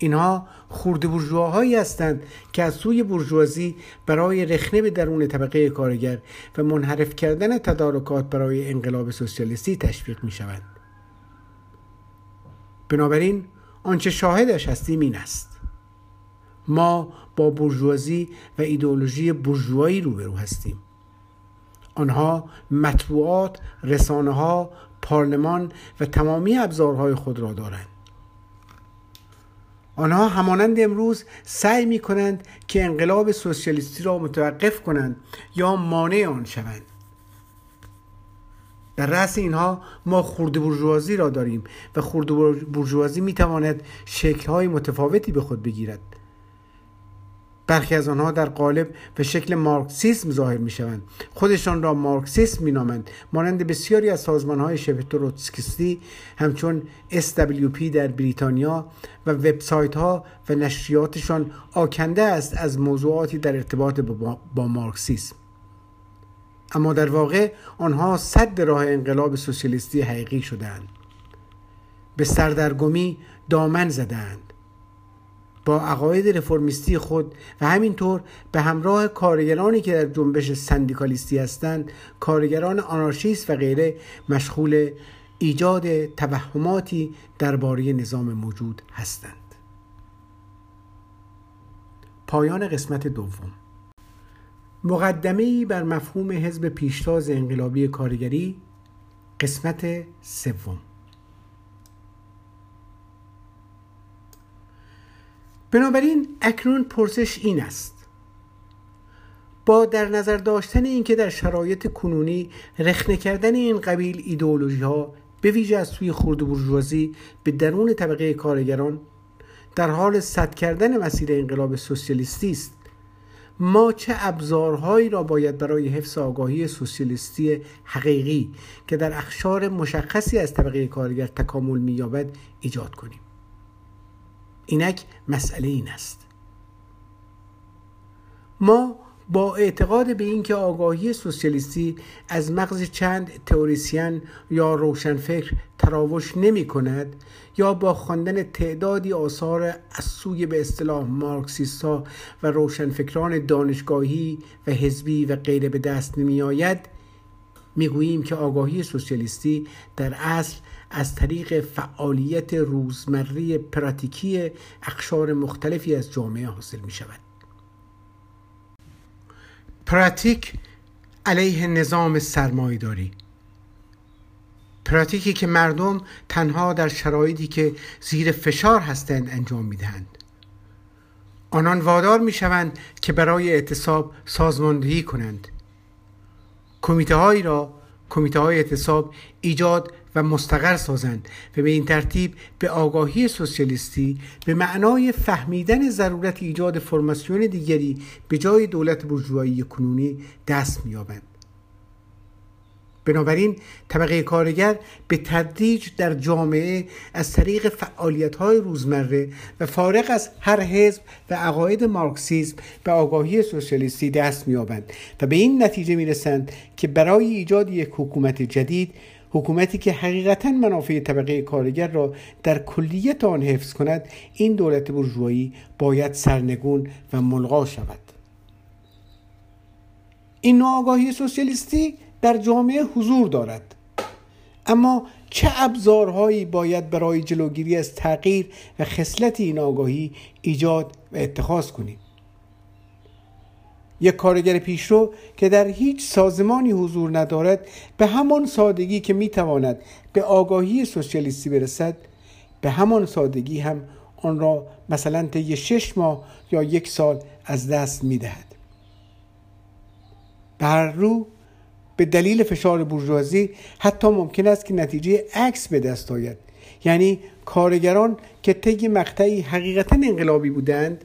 اینها خرده بورژواهایی هستند که از سوی بورژوازی برای رخنه به درون طبقه کارگر و منحرف کردن تدارکات برای انقلاب سوسیالیستی تشویق می‌شوند. بنابراین آنچه شاهدش هستیم این است: ما با بورژوازی و ایدئولوژی بورژوایی روبرو هستیم. آنها مطبوعات، رسانه‌ها، پارلمان و تمامی ابزارهای خود را دارند. آنها همانند امروز سعی می کنند که انقلاب سوسیالیستی را متوقف کنند یا مانع آن شوند. در رأس اینها ما خرده بورژوازی را داریم و خرده بورژوازی می تواند شکل‌های متفاوتی به خود بگیرد. برخی از آنها در قالب و شکل مارکسیسم ظاهر می شوند. خودشان را مارکسیسم می نامند، مانند بسیاری از سازمان‌های شبه تروتسکیستی همچون SWP در بریتانیا و وبسایت‌ها و نشریاتشان آکنده است از موضوعاتی در ارتباط با مارکسیسم. اما در واقع آنها صد راه انقلاب سوسیالیستی حقیقی شدند. به سردرگمی دامن زدند. با عقاید رفرمیستی خود و همینطور به همراه کارگرانی که در جنبش سندیکالیستی هستند، کارگران آنارشیست و غیره، مشغول ایجاد توهماتی درباره نظام موجود هستند. پایان قسمت دوم. مقدمه‌ای بر مفهوم حزب پیشتاز انقلابی کارگری، قسمت سوم. بنابراین اکنون پرسش این است: با در نظر داشتن اینکه در شرایط کنونی رخنه کردن این قبیل ایدئولوژی‌ها به ویژه از سوی خرده بورژوازی به درون طبقه کارگران در حال سد کردن مسیر انقلاب سوسیالیستی است، ما چه ابزارهایی را باید برای حفظ آگاهی سوسیالیستی حقیقی که در اقشار مشخصی از طبقه کارگر تکامل می‌یابد ایجاد کنیم؟ اینک مسئله این است. ما با اعتقاد به اینکه آگاهی سوسیالیستی از مغز چند تئوریسین یا روشنفکر تراوش نمی کند یا با خواندن تعدادی آثار از سوی به اصطلاح مارکسیست‌ها و روشنفکران دانشگاهی و حزبی و غیره به دست نمی آید، می گوییم که آگاهی سوسیالیستی در اصل از طریق فعالیت روزمره پراتیکی اقشار مختلفی از جامعه حاصل می شود. پراتیک علیه نظام سرمایه‌داری، پراتیکی که مردم تنها در شرایطی که زیر فشار هستند انجام می دهند. آنان وادار می شوند که برای اعتصاب سازماندهی کنند. کمیته‌های اعتصاب ایجاد و مستقر سازند و به این ترتیب به آگاهی سوسیالیستی به معنای فهمیدن ضرورت ایجاد فرماسیون دیگری به جای دولت بورژوایی کنونی دست می‌یابند. بنابراین طبقه کارگر به تدریج در جامعه از طریق فعالیت‌های روزمره و فارغ از هر حزب و عقاید مارکسیسم به آگاهی سوسیالیستی دست می‌یابند و به این نتیجه می‌رسند که برای ایجاد یک حکومت جدید، حکومتی که حقیقتاً منافع طبقه کارگر را در کلیت آن حفظ کند، این دولت بورژوایی باید سرنگون و ملغا شود. این نوع آگاهی سوسیالیستی در جامعه حضور دارد، اما چه ابزارهایی باید برای جلوگیری از تغییر و خصلت این آگاهی ایجاد و اتخاذ کنیم؟ یک کارگر پیشرو که در هیچ سازمانی حضور ندارد، به همان سادگی که میتواند به آگاهی سوسیالیستی برسد، به همان سادگی هم آن را مثلا طی 6 ماه یا 1 سال از دست میدهد. به هر رو به دلیل فشار بورژوازی حتی ممکن است که نتیجه عکس به دست آید، یعنی کارگران که طی مقطعی حقیقتاً انقلابی بودند،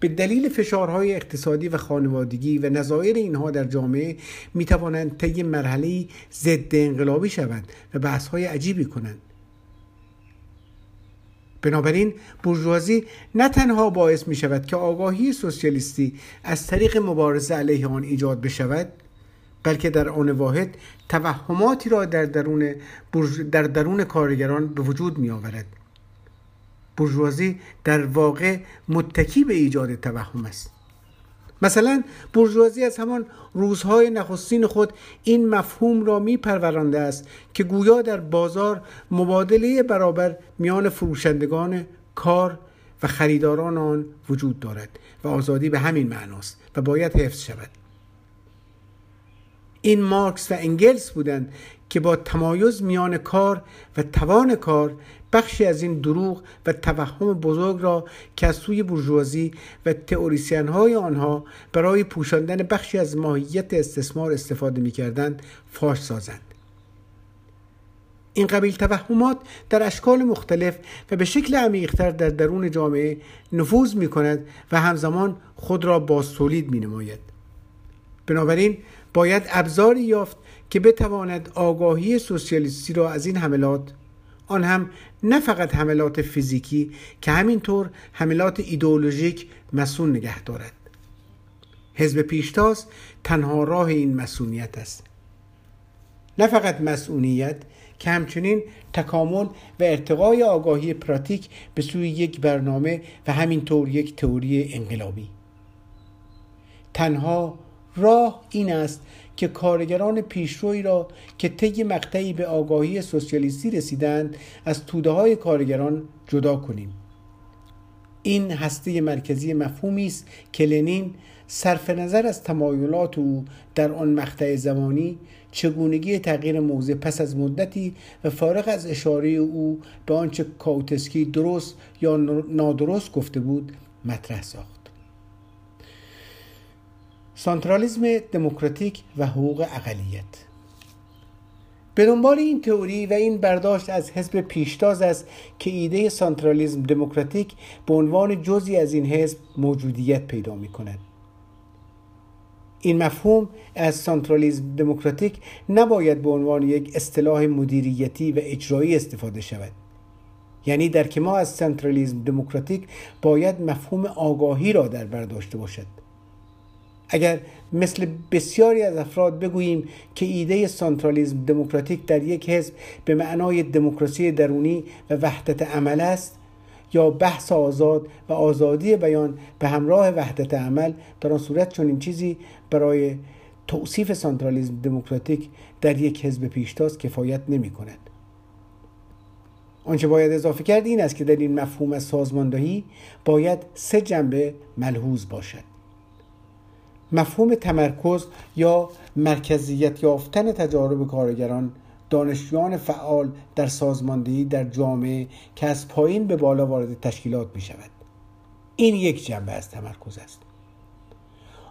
به دلیل فشارهای اقتصادی و خانوادگی و نظایر اینها در جامعه می توانند طی مرحله‌ای ضد انقلابی شوند و بحث‌های عجیبی کنند. بنابراین بورژوازی نه تنها باعث می شود که آگاهی سوسیالیستی از طریق مبارزه علیه آن ایجاد بشود، بلکه در آن واحد توهماتی را در درون کارگران به وجود می آورد. بورژوازی در واقع متکی به ایجاد توهم است. مثلا بورژوازی از همان روزهای نخستین خود این مفهوم را می پرورانده است که گویا در بازار مبادله برابر میان فروشندگان کار و خریداران آن وجود دارد و آزادی به همین معناست و باید حفظ شود. این مارکس و انگلس بودند که با تمایز میان کار و توان کار بخشی از این دروغ و توهم بزرگ را که از سوی بورژوازی و تئوریسین‌های آنها برای پوشاندن بخشی از ماهیت استثمار استفاده می‌کردند فاش سازند. این قبیل توهمات در اشکال مختلف و به شکل عمیق‌تر در درون جامعه نفوذ می‌کند و همزمان خود را بازتولید می‌نماید. بنابراین باید ابزاری یافت که بتواند آگاهی سوسیالیستی را از این حملات، آن هم نه فقط حملات فیزیکی که همینطور حملات ایدئولوژیک، مسون نگه دارد. حزب پیشتاز تنها راه این مسئولیت است. نه فقط مسئولیت که همچنین تکامل و ارتقای آگاهی پراتیک به سوی یک برنامه و همینطور یک تئوری انقلابی. تنها راه این است که کارگران پیشروی را که طی مقطعی به آگاهی سوسیالیستی رسیدند از توده‌های کارگران جدا کنیم. این هسته مرکزی مفهومی است که لنین صرف نظر از تمایلات او در آن مقطع زمانی، چگونگی تغییر موضع پس از مدتی و فارغ از اشاره او به آنچه کاوتسکی درست یا نادرست گفته بود مطرح ساخت. سانترالیسم دموکراتیک و حقوق اقلیت. به دنبال این تئوری و این برداشت از حزب پیشتاز است که ایده سانترالیسم دموکراتیک به عنوان جزئی از این حزب موجودیت پیدا می‌کند. این مفهوم از سانترالیسم دموکراتیک نباید به عنوان یک اصطلاح مدیریتی و اجرایی استفاده شود. یعنی درک ما از سانترالیسم دموکراتیک باید مفهوم آگاهی را در بر داشته باشد. اگر مثل بسیاری از افراد بگوییم که ایده سانترالیسم دموکراتیک در یک حزب به معنای دموکراسی درونی و وحدت عمل است یا بحث آزاد و آزادی بیان به همراه وحدت عمل، در آن صورت چنین چیزی برای توصیف سانترالیسم دموکراتیک در یک حزب پیشتاز کفایت نمی کند. آنچه باید اضافه کرد این است که در این مفهوم از سازماندهی باید 3 جنبه ملحوظ باشد. مفهوم تمرکز یا مرکزیت یافتن تجارب کارگران، دانشجویان فعال در سازماندهی در جامعه که از پایین به بالا وارد تشکیلات می شود. این یک جنبه از تمرکز است.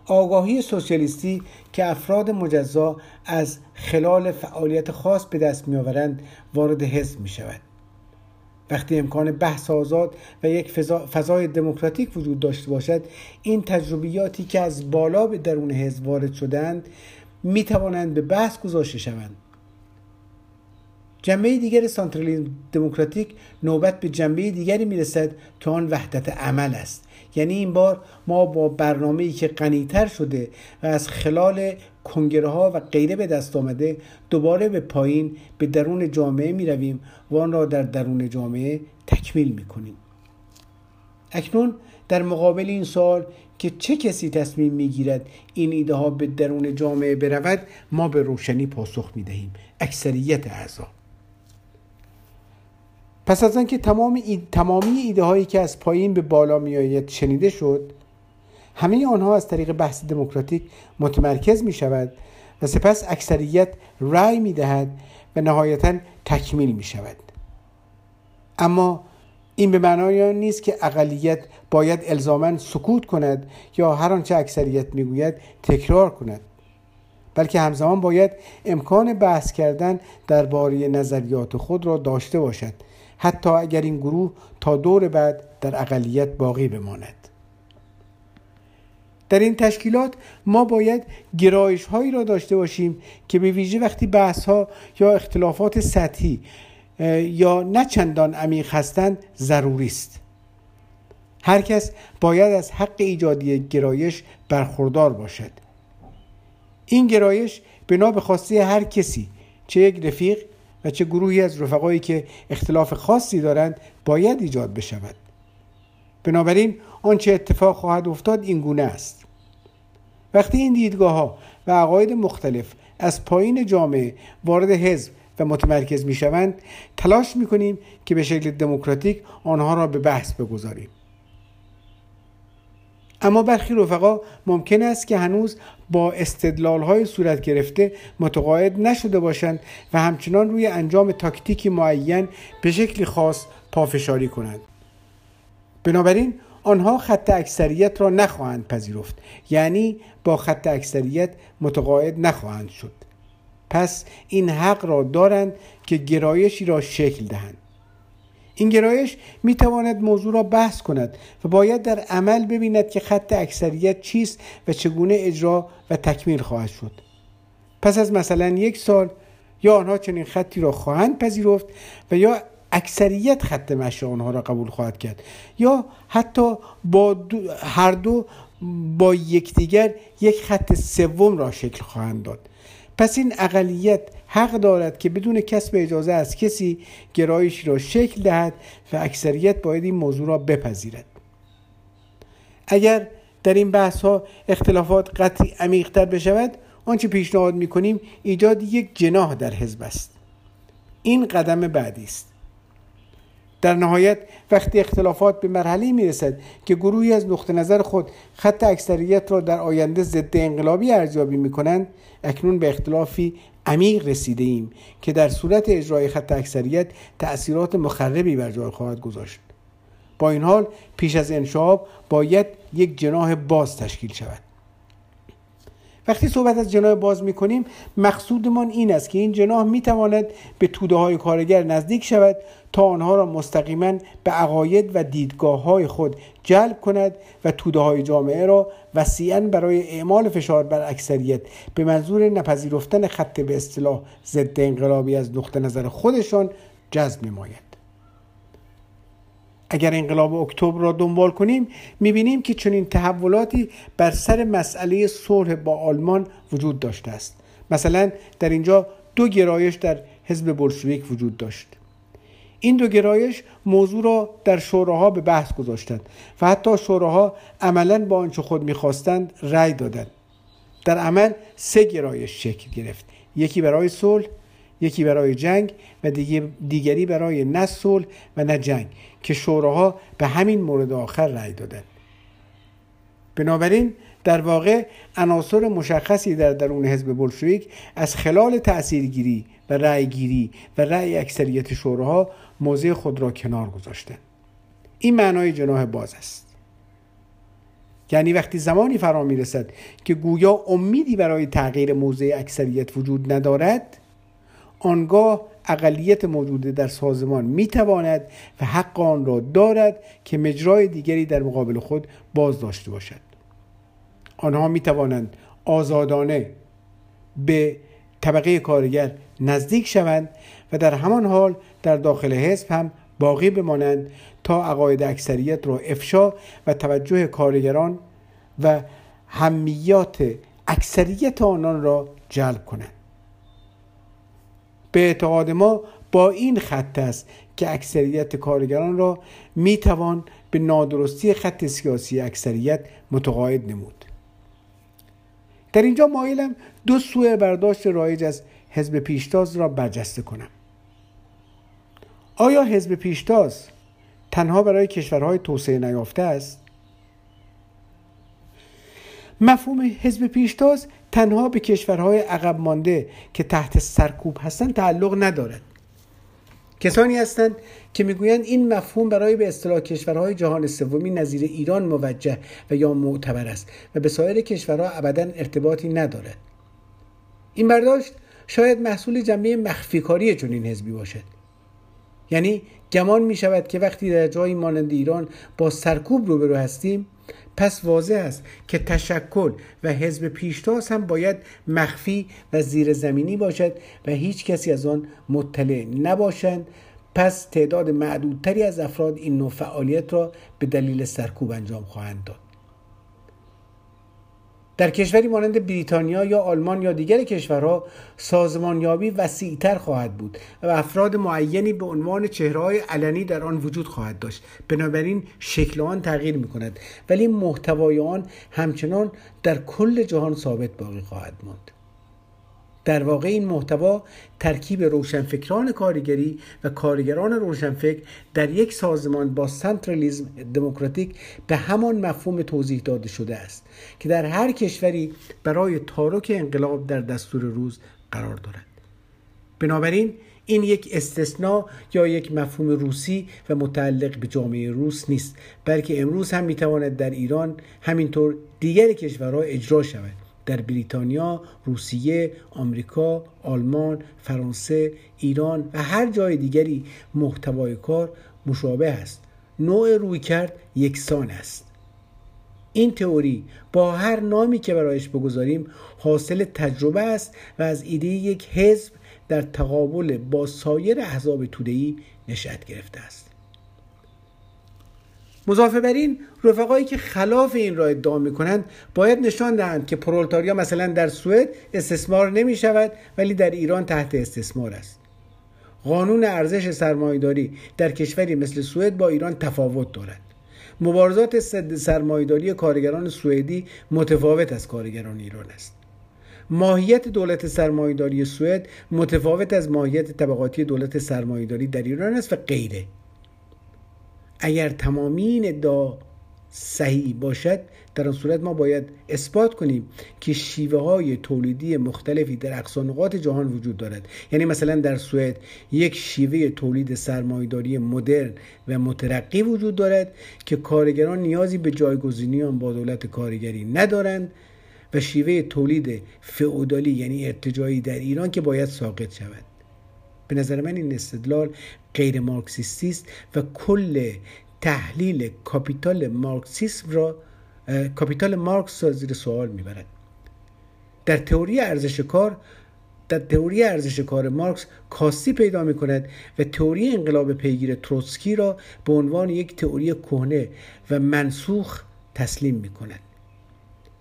آگاهی سوسیالیستی که افراد مجزا از خلال فعالیت خاص به دست می آورند وارد حزب می شود. وقتی امکان بحث آزاد و یک فضای دموکراتیک وجود داشته باشد، این تجربیاتی که از بالا به درون حزب وارد شدند می توانند به بحث گذاشته شوند. جنبه دیگر سانترالیسم دموکراتیک نوبت به جنبه دیگری می رسد که آن وحدت عمل است. یعنی این بار ما با برنامه‌ای که غنی‌تر شده و از خلال کنگره‌ها و غیره به دست آمده دوباره به پایین به درون جامعه می رویم و آن را در درون جامعه تکمیل می کنیم. اکنون در مقابل این سوال که چه کسی تصمیم می گیرد این ایده ها به درون جامعه برود، ما به روشنی پاسخ می دهیم: اکثریت اعضا. پس از آنکه تمامی ایده هایی که از پایین به بالا می آید شنیده شد، همه آنها از طریق بحث دموکراتیک متمرکز می شود و سپس اکثریت رأی می دهد و نهایتاً تکمیل می شود. اما این به معنای آن نیست که اقلیت باید الزاماً سکوت کند یا هر آنچه اکثریت میگوید تکرار کند، بلکه همزمان باید امکان بحث کردن درباره نظریات خود را داشته باشد، حتی اگر این گروه تا دور بعد در اقلیت باقی بماند. در این تشکیلات ما باید گرایش هایی را داشته باشیم که به ویژه وقتی بحث ها یا اختلافات سطحی یا نه چندان عمیق هستند ضروری است. هر کس باید از حق ایجادی گرایش برخوردار باشد. این گرایش بنا به خواسته هر کسی، چه یک رفیق و چه گروهی از رفقایی که اختلاف خاصی دارند، باید ایجاد بشود. بنابراین آنچه اتفاق خواهد افتاد این گونه است. وقتی این دیدگاه‌ها و عقاید مختلف از پایین جامعه وارد حزب و متمرکز میشوند، تلاش میکنیم که به شکل دموکراتیک آنها را به بحث بگذاریم. اما برخی رفقا ممکن است که هنوز با استدلال‌های صورت گرفته متقاعد نشده باشند و همچنان روی انجام تاکتیکی معین به شکلی خاص پافشاری کنند. بنابراین آنها خط اکثریت را نخواهند پذیرفت، یعنی با خط اکثریت متقاعد نخواهند شد. پس این حق را دارند که گرایشی را شکل دهند. این گرایش می تواند موضوع را بحث کند و باید در عمل ببیند که خط اکثریت چیست و چگونه اجرا و تکمیل خواهد شد. پس از مثلا 1 سال یا آنها چنین خطی را خواهند پذیرفت و یا اکثریت خط مشی آنها را قبول خواهد کرد، یا حتی هر دو با یکدیگر یک خط سوم را شکل خواهند داد. پس این اقلیت حق دارد که بدون کسب اجازه از کسی گرایشی را شکل دهد و اکثریت باید این موضوع را بپذیرد. اگر در این بحث ها اختلافات قطعی عمیق‌تر بشود، آنچه پیشنهاد می‌کنیم ایجاد یک جناح در حزب است. این قدم بعدی است. در نهایت وقتی اختلافات به مرحله‌ای می‌رسد که گروهی از نقطه نظر خود خط اکثریت را در آینده ضد انقلابی ارزیابی می‌کنند، اکنون به اختلافی عمیق رسیده‌ایم که در صورت اجرای خط اکثریت تأثیرات مخربی بر جای خواهد گذاشت. با این حال پیش از انشعاب باید یک جناح باز تشکیل شود. وقتی صحبت از جناح باز می‌کنیم، مقصودمان این است که این جناح می‌تواند به توده‌های کارگر نزدیک شود تا آنها را مستقیما به عقاید و دیدگاه‌های خود جلب کند و توده‌های جامعه را وسیعاً برای اعمال فشار بر اکثریت به منظور نپذیرفتن خط به اصطلاح ضد انقلابی از نقطه نظر خودشان جذب نماید. اگر انقلاب اکتبر را دنبال کنیم، می‌بینیم که چنین تحولاتی بر سر مسئله صلح با آلمان وجود داشته است. مثلا در اینجا 2 گرایش در حزب بولشویک وجود داشت. این 2 گرایش موضوع را در شوراها به بحث گذاشتند و حتی شوراها عملاً با آنچه خود می‌خواستند رأی دادند. در عمل 3 گرایش شکل گرفت: یکی برای صلح، یکی برای جنگ و دیگری برای نه صلح و نه جنگ، که شوراها به همین مورد آخر رأی دادند. بنابراین در واقع عناصر مشخصی در درون حزب بولشویک از خلال تأثیرگیری و رأیگیری و رأی اکثریت شوراها موضع خود را کنار گذاشتند. این معنای جناح باز است. یعنی وقتی زمانی فرا می‌رسد که گویا امیدی برای تغییر موضع اکثریت وجود ندارد، آنگاه اقلیت موجوده در سازمان میتواند و حق آن را دارد که مجرای دیگری در مقابل خود باز داشته باشد. آنها میتوانند آزادانه به طبقه کارگر نزدیک شوند و در همان حال در داخل حزب هم باقی بمانند تا عقاید اکثریت را افشا و توجه کارگران و همیات اکثریت آنان را جلب کنند. به اعتقاد ما با این خط است که اکثریت کارگران را میتوان به نادرستی خط سیاسی اکثریت متقاعد نمود. در اینجا مایلم 2 سوء برداشت رایج از حزب پیشتاز را برجسته کنم. آیا حزب پیشتاز تنها برای کشورهای توسعه نیافته است؟ مفهوم حزب پیشتاز تنها به کشورهای عقب مانده که تحت سرکوب هستند تعلق ندارد. کسانی هستند که میگویند این مفهوم برای به اصطلاح کشورهای جهان سوم نظیر ایران موجه و یا معتبر است و به سایر کشورها ابداً ارتباطی ندارد. این برداشت شاید محصول جنبه مخفیکاری چنین حزبی باشد. یعنی گمان می شود که وقتی در جایی مانند ایران با سرکوب روبرو هستیم، پس واضح است که تشکل و حزب پیشتاز هم باید مخفی و زیرزمینی باشد و هیچ کسی از آن مطلع نباشند، پس تعداد معدودتری از افراد این نوع فعالیت را به دلیل سرکوب انجام خواهند داد. در کشوری مانند بریتانیا یا آلمان یا دیگر کشورها سازمانیابی وسیع‌تر خواهد بود و افراد معینی به عنوان چهره‌های علنی در آن وجود خواهد داشت، بنابراین شکل آن تغییر می‌کند ولی محتوای آن همچنان در کل جهان ثابت باقی خواهد ماند. در واقع این محتوا ترکیب روشنفکران کارگری و کارگران روشنفکر در یک سازمان با سنترالیسم دموکراتیک به همان مفهوم توضیح داده شده است که در هر کشوری برای تحرک انقلاب در دستور روز قرار دارد. بنابراین این یک استثناء یا یک مفهوم روسی و متعلق به جامعه روس نیست، بلکه امروز هم میتواند در ایران همینطور دیگر کشورها اجرا شود. در بریتانیا، روسیه، آمریکا، آلمان، فرانسه، ایران و هر جای دیگری محتوای کار مشابه است. نوع رویکرد یکسان است. این تئوری با هر نامی که برایش بگذاریم حاصل تجربه است و از ایده یک حزب در تقابل با سایر احزاب توده‌ای نشأت گرفته است. مضاف بر این، رفقایی که خلاف این را ادعا می‌کنند باید نشان دهند که پرولتاریا مثلا در سوئد استثمار نمی‌شود ولی در ایران تحت استثمار است. قانون ارزش سرمایه‌داری در کشوری مثل سوئد با ایران تفاوت دارد. مبارزات ضد سرمایه‌داری کارگران سوئدی متفاوت از کارگران ایران است. ماهیت دولت سرمایه‌داری سوئد متفاوت از ماهیت طبقاتی دولت سرمایه‌داری در ایران است و غیره. اگر تمامی این ادعا صحیح باشد، در آن صورت ما باید اثبات کنیم که شیوه های تولیدی مختلفی در اقصان نقاط جهان وجود دارد. یعنی مثلا در سوئد یک شیوه تولید سرمایه‌داری مدرن و مترقی وجود دارد که کارگران نیازی به جایگزینی آن با دولت کارگری ندارند و شیوه تولید فئودالی یعنی ارتجاعی در ایران که باید ساقط شود. به نظر من این استدلال غیر مارکسیستی است و کل تحلیل کاپیتال مارکس را زیر سوال میبرد. در تئوری ارزش کار مارکس کاستی پیدا میکند و تئوری انقلاب پیگیر تروتسکی را به عنوان یک تئوری کهنه و منسوخ تسلیم میکند.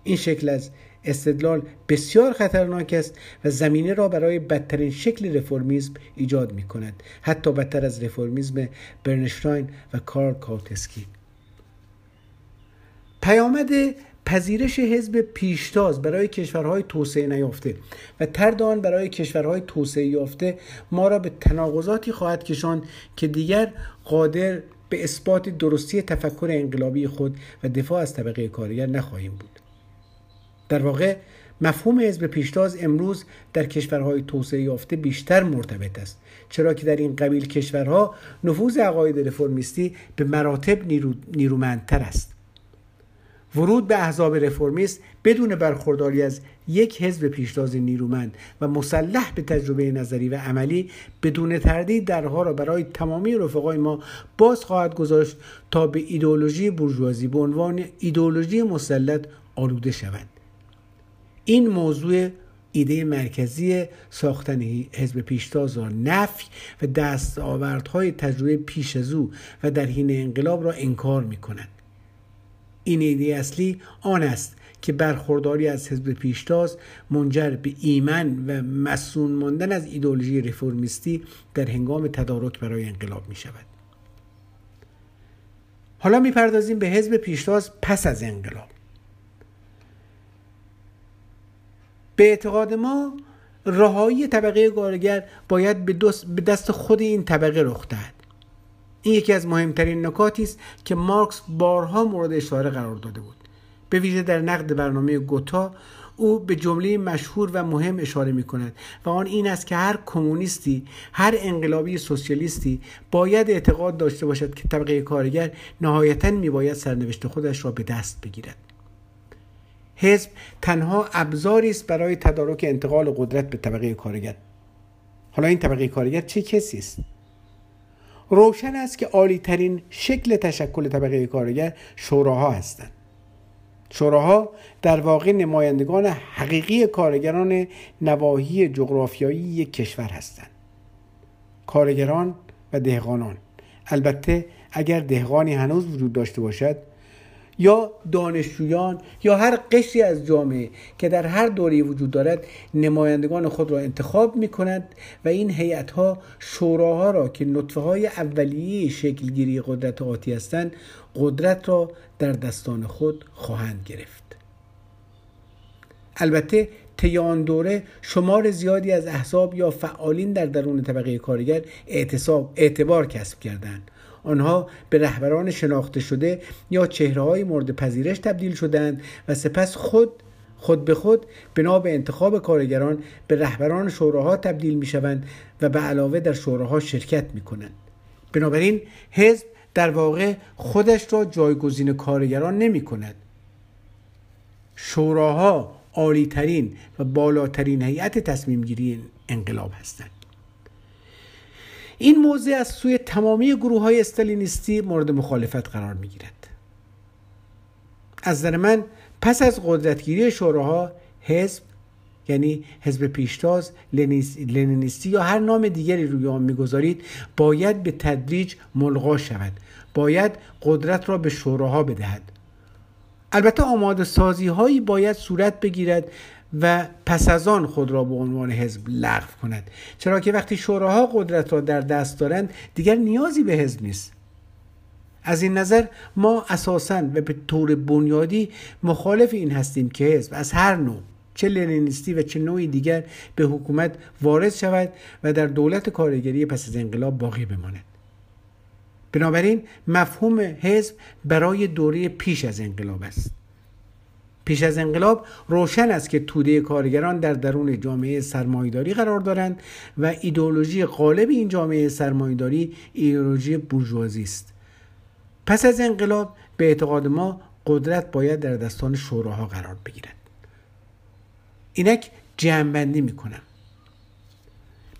این شکل از استدلال بسیار خطرناک است و زمینه را برای بدترین شکل رفرمیسم ایجاد می کند، حتی بدتر از رفرمیسم برنشتاین و کارل کاوتسکی. پیامد پذیرش حزب پیشتاز برای کشورهای توسعه نیافته و طرد آن برای کشورهای توسعه یافته ما را به تناقضاتی خواهد کشاند که دیگر قادر به اثبات درستی تفکر انقلابی خود و دفاع از طبقه کارگر نخواهیم بود. در واقع مفهوم حزب پیشتاز امروز در کشورهای توسعه یافته بیشتر مرتبط است، چرا که در این قبیل کشورها نفوذ عقاید رفرمیستی به مراتب نیرومندتر است. ورود به احزاب رفرمیست بدون برخورداری از یک حزب پیشتاز نیرومند و مسلح به تجربه نظری و عملی بدون تردید درها را برای تمامی رفقای ما باز خواهد گذاشت تا به ایدئولوژی بورژوازی به عنوان ایدئولوژی مسلط آلوده شوند. این موضوع ایده مرکزی ساختن حزب پیشتاز را نفی و دستاوردهای تجربه پیش از او و در حین انقلاب را انکار می‌کند. این ایده اصلی آن است که برخورداری از حزب پیشتاز منجر به ایمن و مسون ماندن از ایدئولوژی رفرمیستی در هنگام تدارک برای انقلاب می‌شود. حالا می‌پردازیم به حزب پیشتاز پس از انقلاب. به اعتقاد ما رهایی طبقه کارگر باید به دست خود این طبقه رخ دهد. این یکی از مهمترین نکاتی است که مارکس بارها مورد اشاره قرار داده بود. به ویژه در نقد برنامه گوتا او به جمله مشهور و مهم اشاره می کند و آن این است که هر کمونیستی، هر انقلابی سوسیالیستی باید اعتقاد داشته باشد که طبقه کارگر نهایتاً می باید سرنوشت خودش را به دست بگیرد. حزب تنها ابزاری است برای تدارک انتقال قدرت به طبقه کارگر. حالا این طبقه کارگر چه کسی است؟ روشن است که عالی‌ترین شکل تشکل طبقه کارگر شوراها هستند. شوراها در واقع نمایندگان حقیقی کارگران نواحی جغرافیایی یک کشور هستند. کارگران و دهقانان، البته اگر دهقانی هنوز وجود داشته باشد، یا دانشجویان یا هر قشری از جامعه که در هر دوره‌ای وجود دارد نمایندگان خود را انتخاب می‌کنند و این هیئت‌ها شوراها را که نطفه‌های اولیه شکل‌گیری قدرت آتی هستند، قدرت را در دستان خود خواهند گرفت. البته طی آن دوره شمار زیادی از احزاب یا فعالین در درون طبقه کارگر اعتبار کسب کردند. آنها به رهبران شناخته شده یا چهره‌های مورد پذیرش تبدیل شدند و سپس خود به خود بنا به انتخاب کارگران به رهبران شوراها تبدیل می‌شوند و به علاوه در شوراها شرکت می‌کنند. بنابراین حزب در واقع خودش را جایگزین کارگران نمی‌کند. شوراها عالی‌ترین و بالاترین هیئت تصمیم‌گیری انقلاب هستند. این موضع از سوی تمامی گروه‌های استالینیستی مورد مخالفت قرار می‌گیرد. از نظر من پس از قدرتگیری شوراها، حزب یعنی حزب پیشتاز، لنینیستی یا هر نام دیگری روی آن می‌گذارید، باید به تدریج ملغا شود. باید قدرت را به شوراها بدهد. البته آماده سازی‌هایی باید صورت بگیرد و پس از آن خود را به عنوان حزب لغو کند، چرا که وقتی شوراها قدرت را در دست دارند دیگر نیازی به حزب نیست. از این نظر ما اساساً و به طور بنیادی مخالف این هستیم که حزب از هر نوع، چه لنینیستی و چه نوعی دیگر، به حکومت وارد شود و در دولت کارگری پس از انقلاب باقی بماند. بنابراین مفهوم حزب برای دوره پیش از انقلاب است. پیش از انقلاب روشن است که توده کارگران در درون جامعه سرمایه‌داری قرار دارند و ایدئولوژی غالب این جامعه سرمایه‌داری ایدئولوژی بورژوازی است. پس از انقلاب به اعتقاد ما قدرت باید در دستان شوراها قرار بگیرد. اینک جمع‌بندی می‌کنم.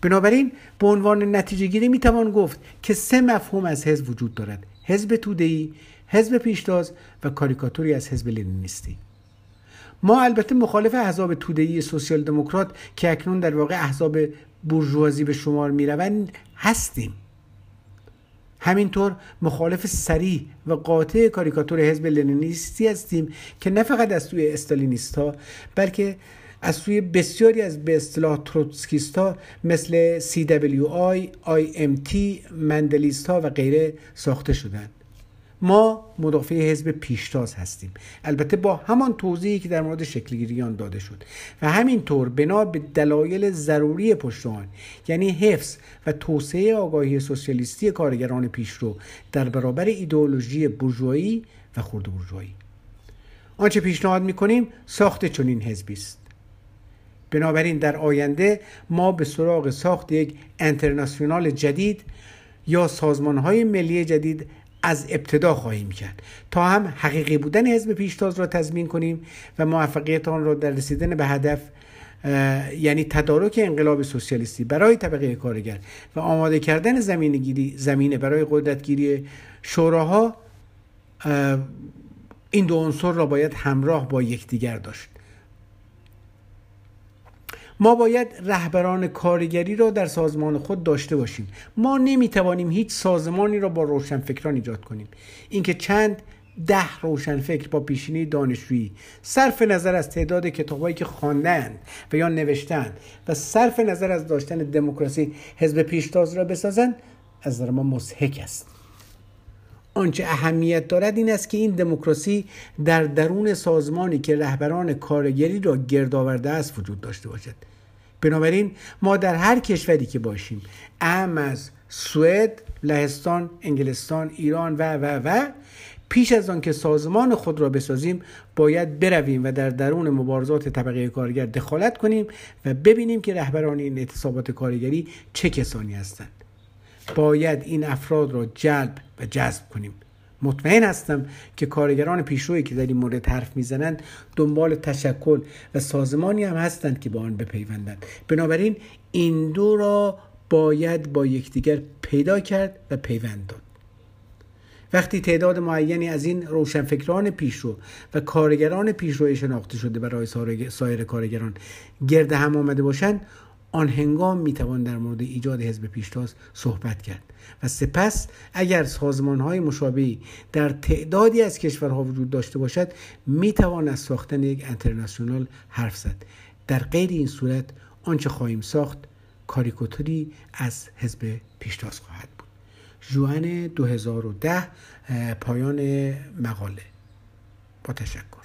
بنابراین به عنوان نتیجه‌گیری می‌توان گفت که سه مفهوم از حزب وجود دارد: حزب توده‌ای، حزب پیشتاز و کاریکاتوری از حزب لنینیستی. ما البته مخالف احزاب توده‌ای سوسیال دموکرات که اکنون در واقع احزاب بورژوازی به شمار می‌روند هستیم. همینطور مخالف صریح و قاطع کاریکاتور حزب لنینیستی هستیم که نه فقط از سوی استالینیست‌ها بلکه از سوی بسیاری از به اصطلاح تروتسکیست‌ها مثل CWI، IMT، مندلیست‌ها و غیره ساخته شدند. ما مدافع حزب پیشتاز هستیم، البته با همان توضیحی که در مورد شکل‌گیری آن داده شد و همینطور بنا به دلایل ضروری پشت آن، یعنی حفظ و توسعه آگاهی سوسیالیستی کارگران پیشرو در برابر ایدئولوژی بورژوایی و خرد بورژوایی. آنچه پیشنهاد می‌کنیم ساخت چنین حزبی است. بنابراین در آینده ما به سراغ ساخت یک انترناسیونال جدید یا سازمان‌های ملی جدید از ابتدا خواهیم کرد تا هم حقیقی بودن حزب پیشتاز را تضمین کنیم و موفقیت آن را در رسیدن به هدف یعنی تدارک انقلاب سوسیالیستی برای طبقه کارگر و آماده کردن زمینه برای قدرتگیری شوراها، این دو عنصر را باید همراه با یکدیگر داشت. ما باید رهبران کارگری را در سازمان خود داشته باشیم. ما نمیتوانیم هیچ سازمانی را با روشنفکران ایجاد کنیم. اینکه چند ده روشنفکر با پیشینه دانشجویی صرف نظر از تعداد کتابایی که خواندند و یا نوشتند و صرف نظر از داشتن دموکراسی حزب پیشتاز را بسازند از نظر ما مضحک است. آنچه اهمیت دارد این است که این دموکراسی در درون سازمانی که رهبران کارگری را گرد آورده است وجود داشته باشد. بنابراین ما در هر کشوری که باشیم، اعم از سوئد، لهستان، انگلستان، ایران و پیش از آن که سازمان خود را بسازیم باید برویم و در درون مبارزات طبقه کارگر دخالت کنیم و ببینیم که رهبران این اعتصابات کارگری چه کسانی هستند. باید این افراد را جلب و جذب کنیم. مطمئن هستم که کارگران پیشرویی که در این مورد حرف میزنند دنبال تشکل و سازمانی هم هستند که با آن بپیوندند. بنابراین این دو را باید با یکدیگر پیدا کرد و پیوند داد. وقتی تعداد معینی از این روشنفکران پیشرو و کارگران پیشروی شناخته شده برای سایر کارگران گرد هم آمده باشند، آن هنگام میتوان در مورد ایجاد حزب پیشتاز صحبت کرد و سپس اگر سازمان‌های مشابهی در تعدادی از کشورها وجود داشته باشد میتوان از ساختن یک انترنشنال حرف زد. در غیر این صورت آنچه خواهیم ساخت کاریکاتوری از حزب پیشتاز خواهد بود. ژوئن 2010، پایان مقاله. با تشکر.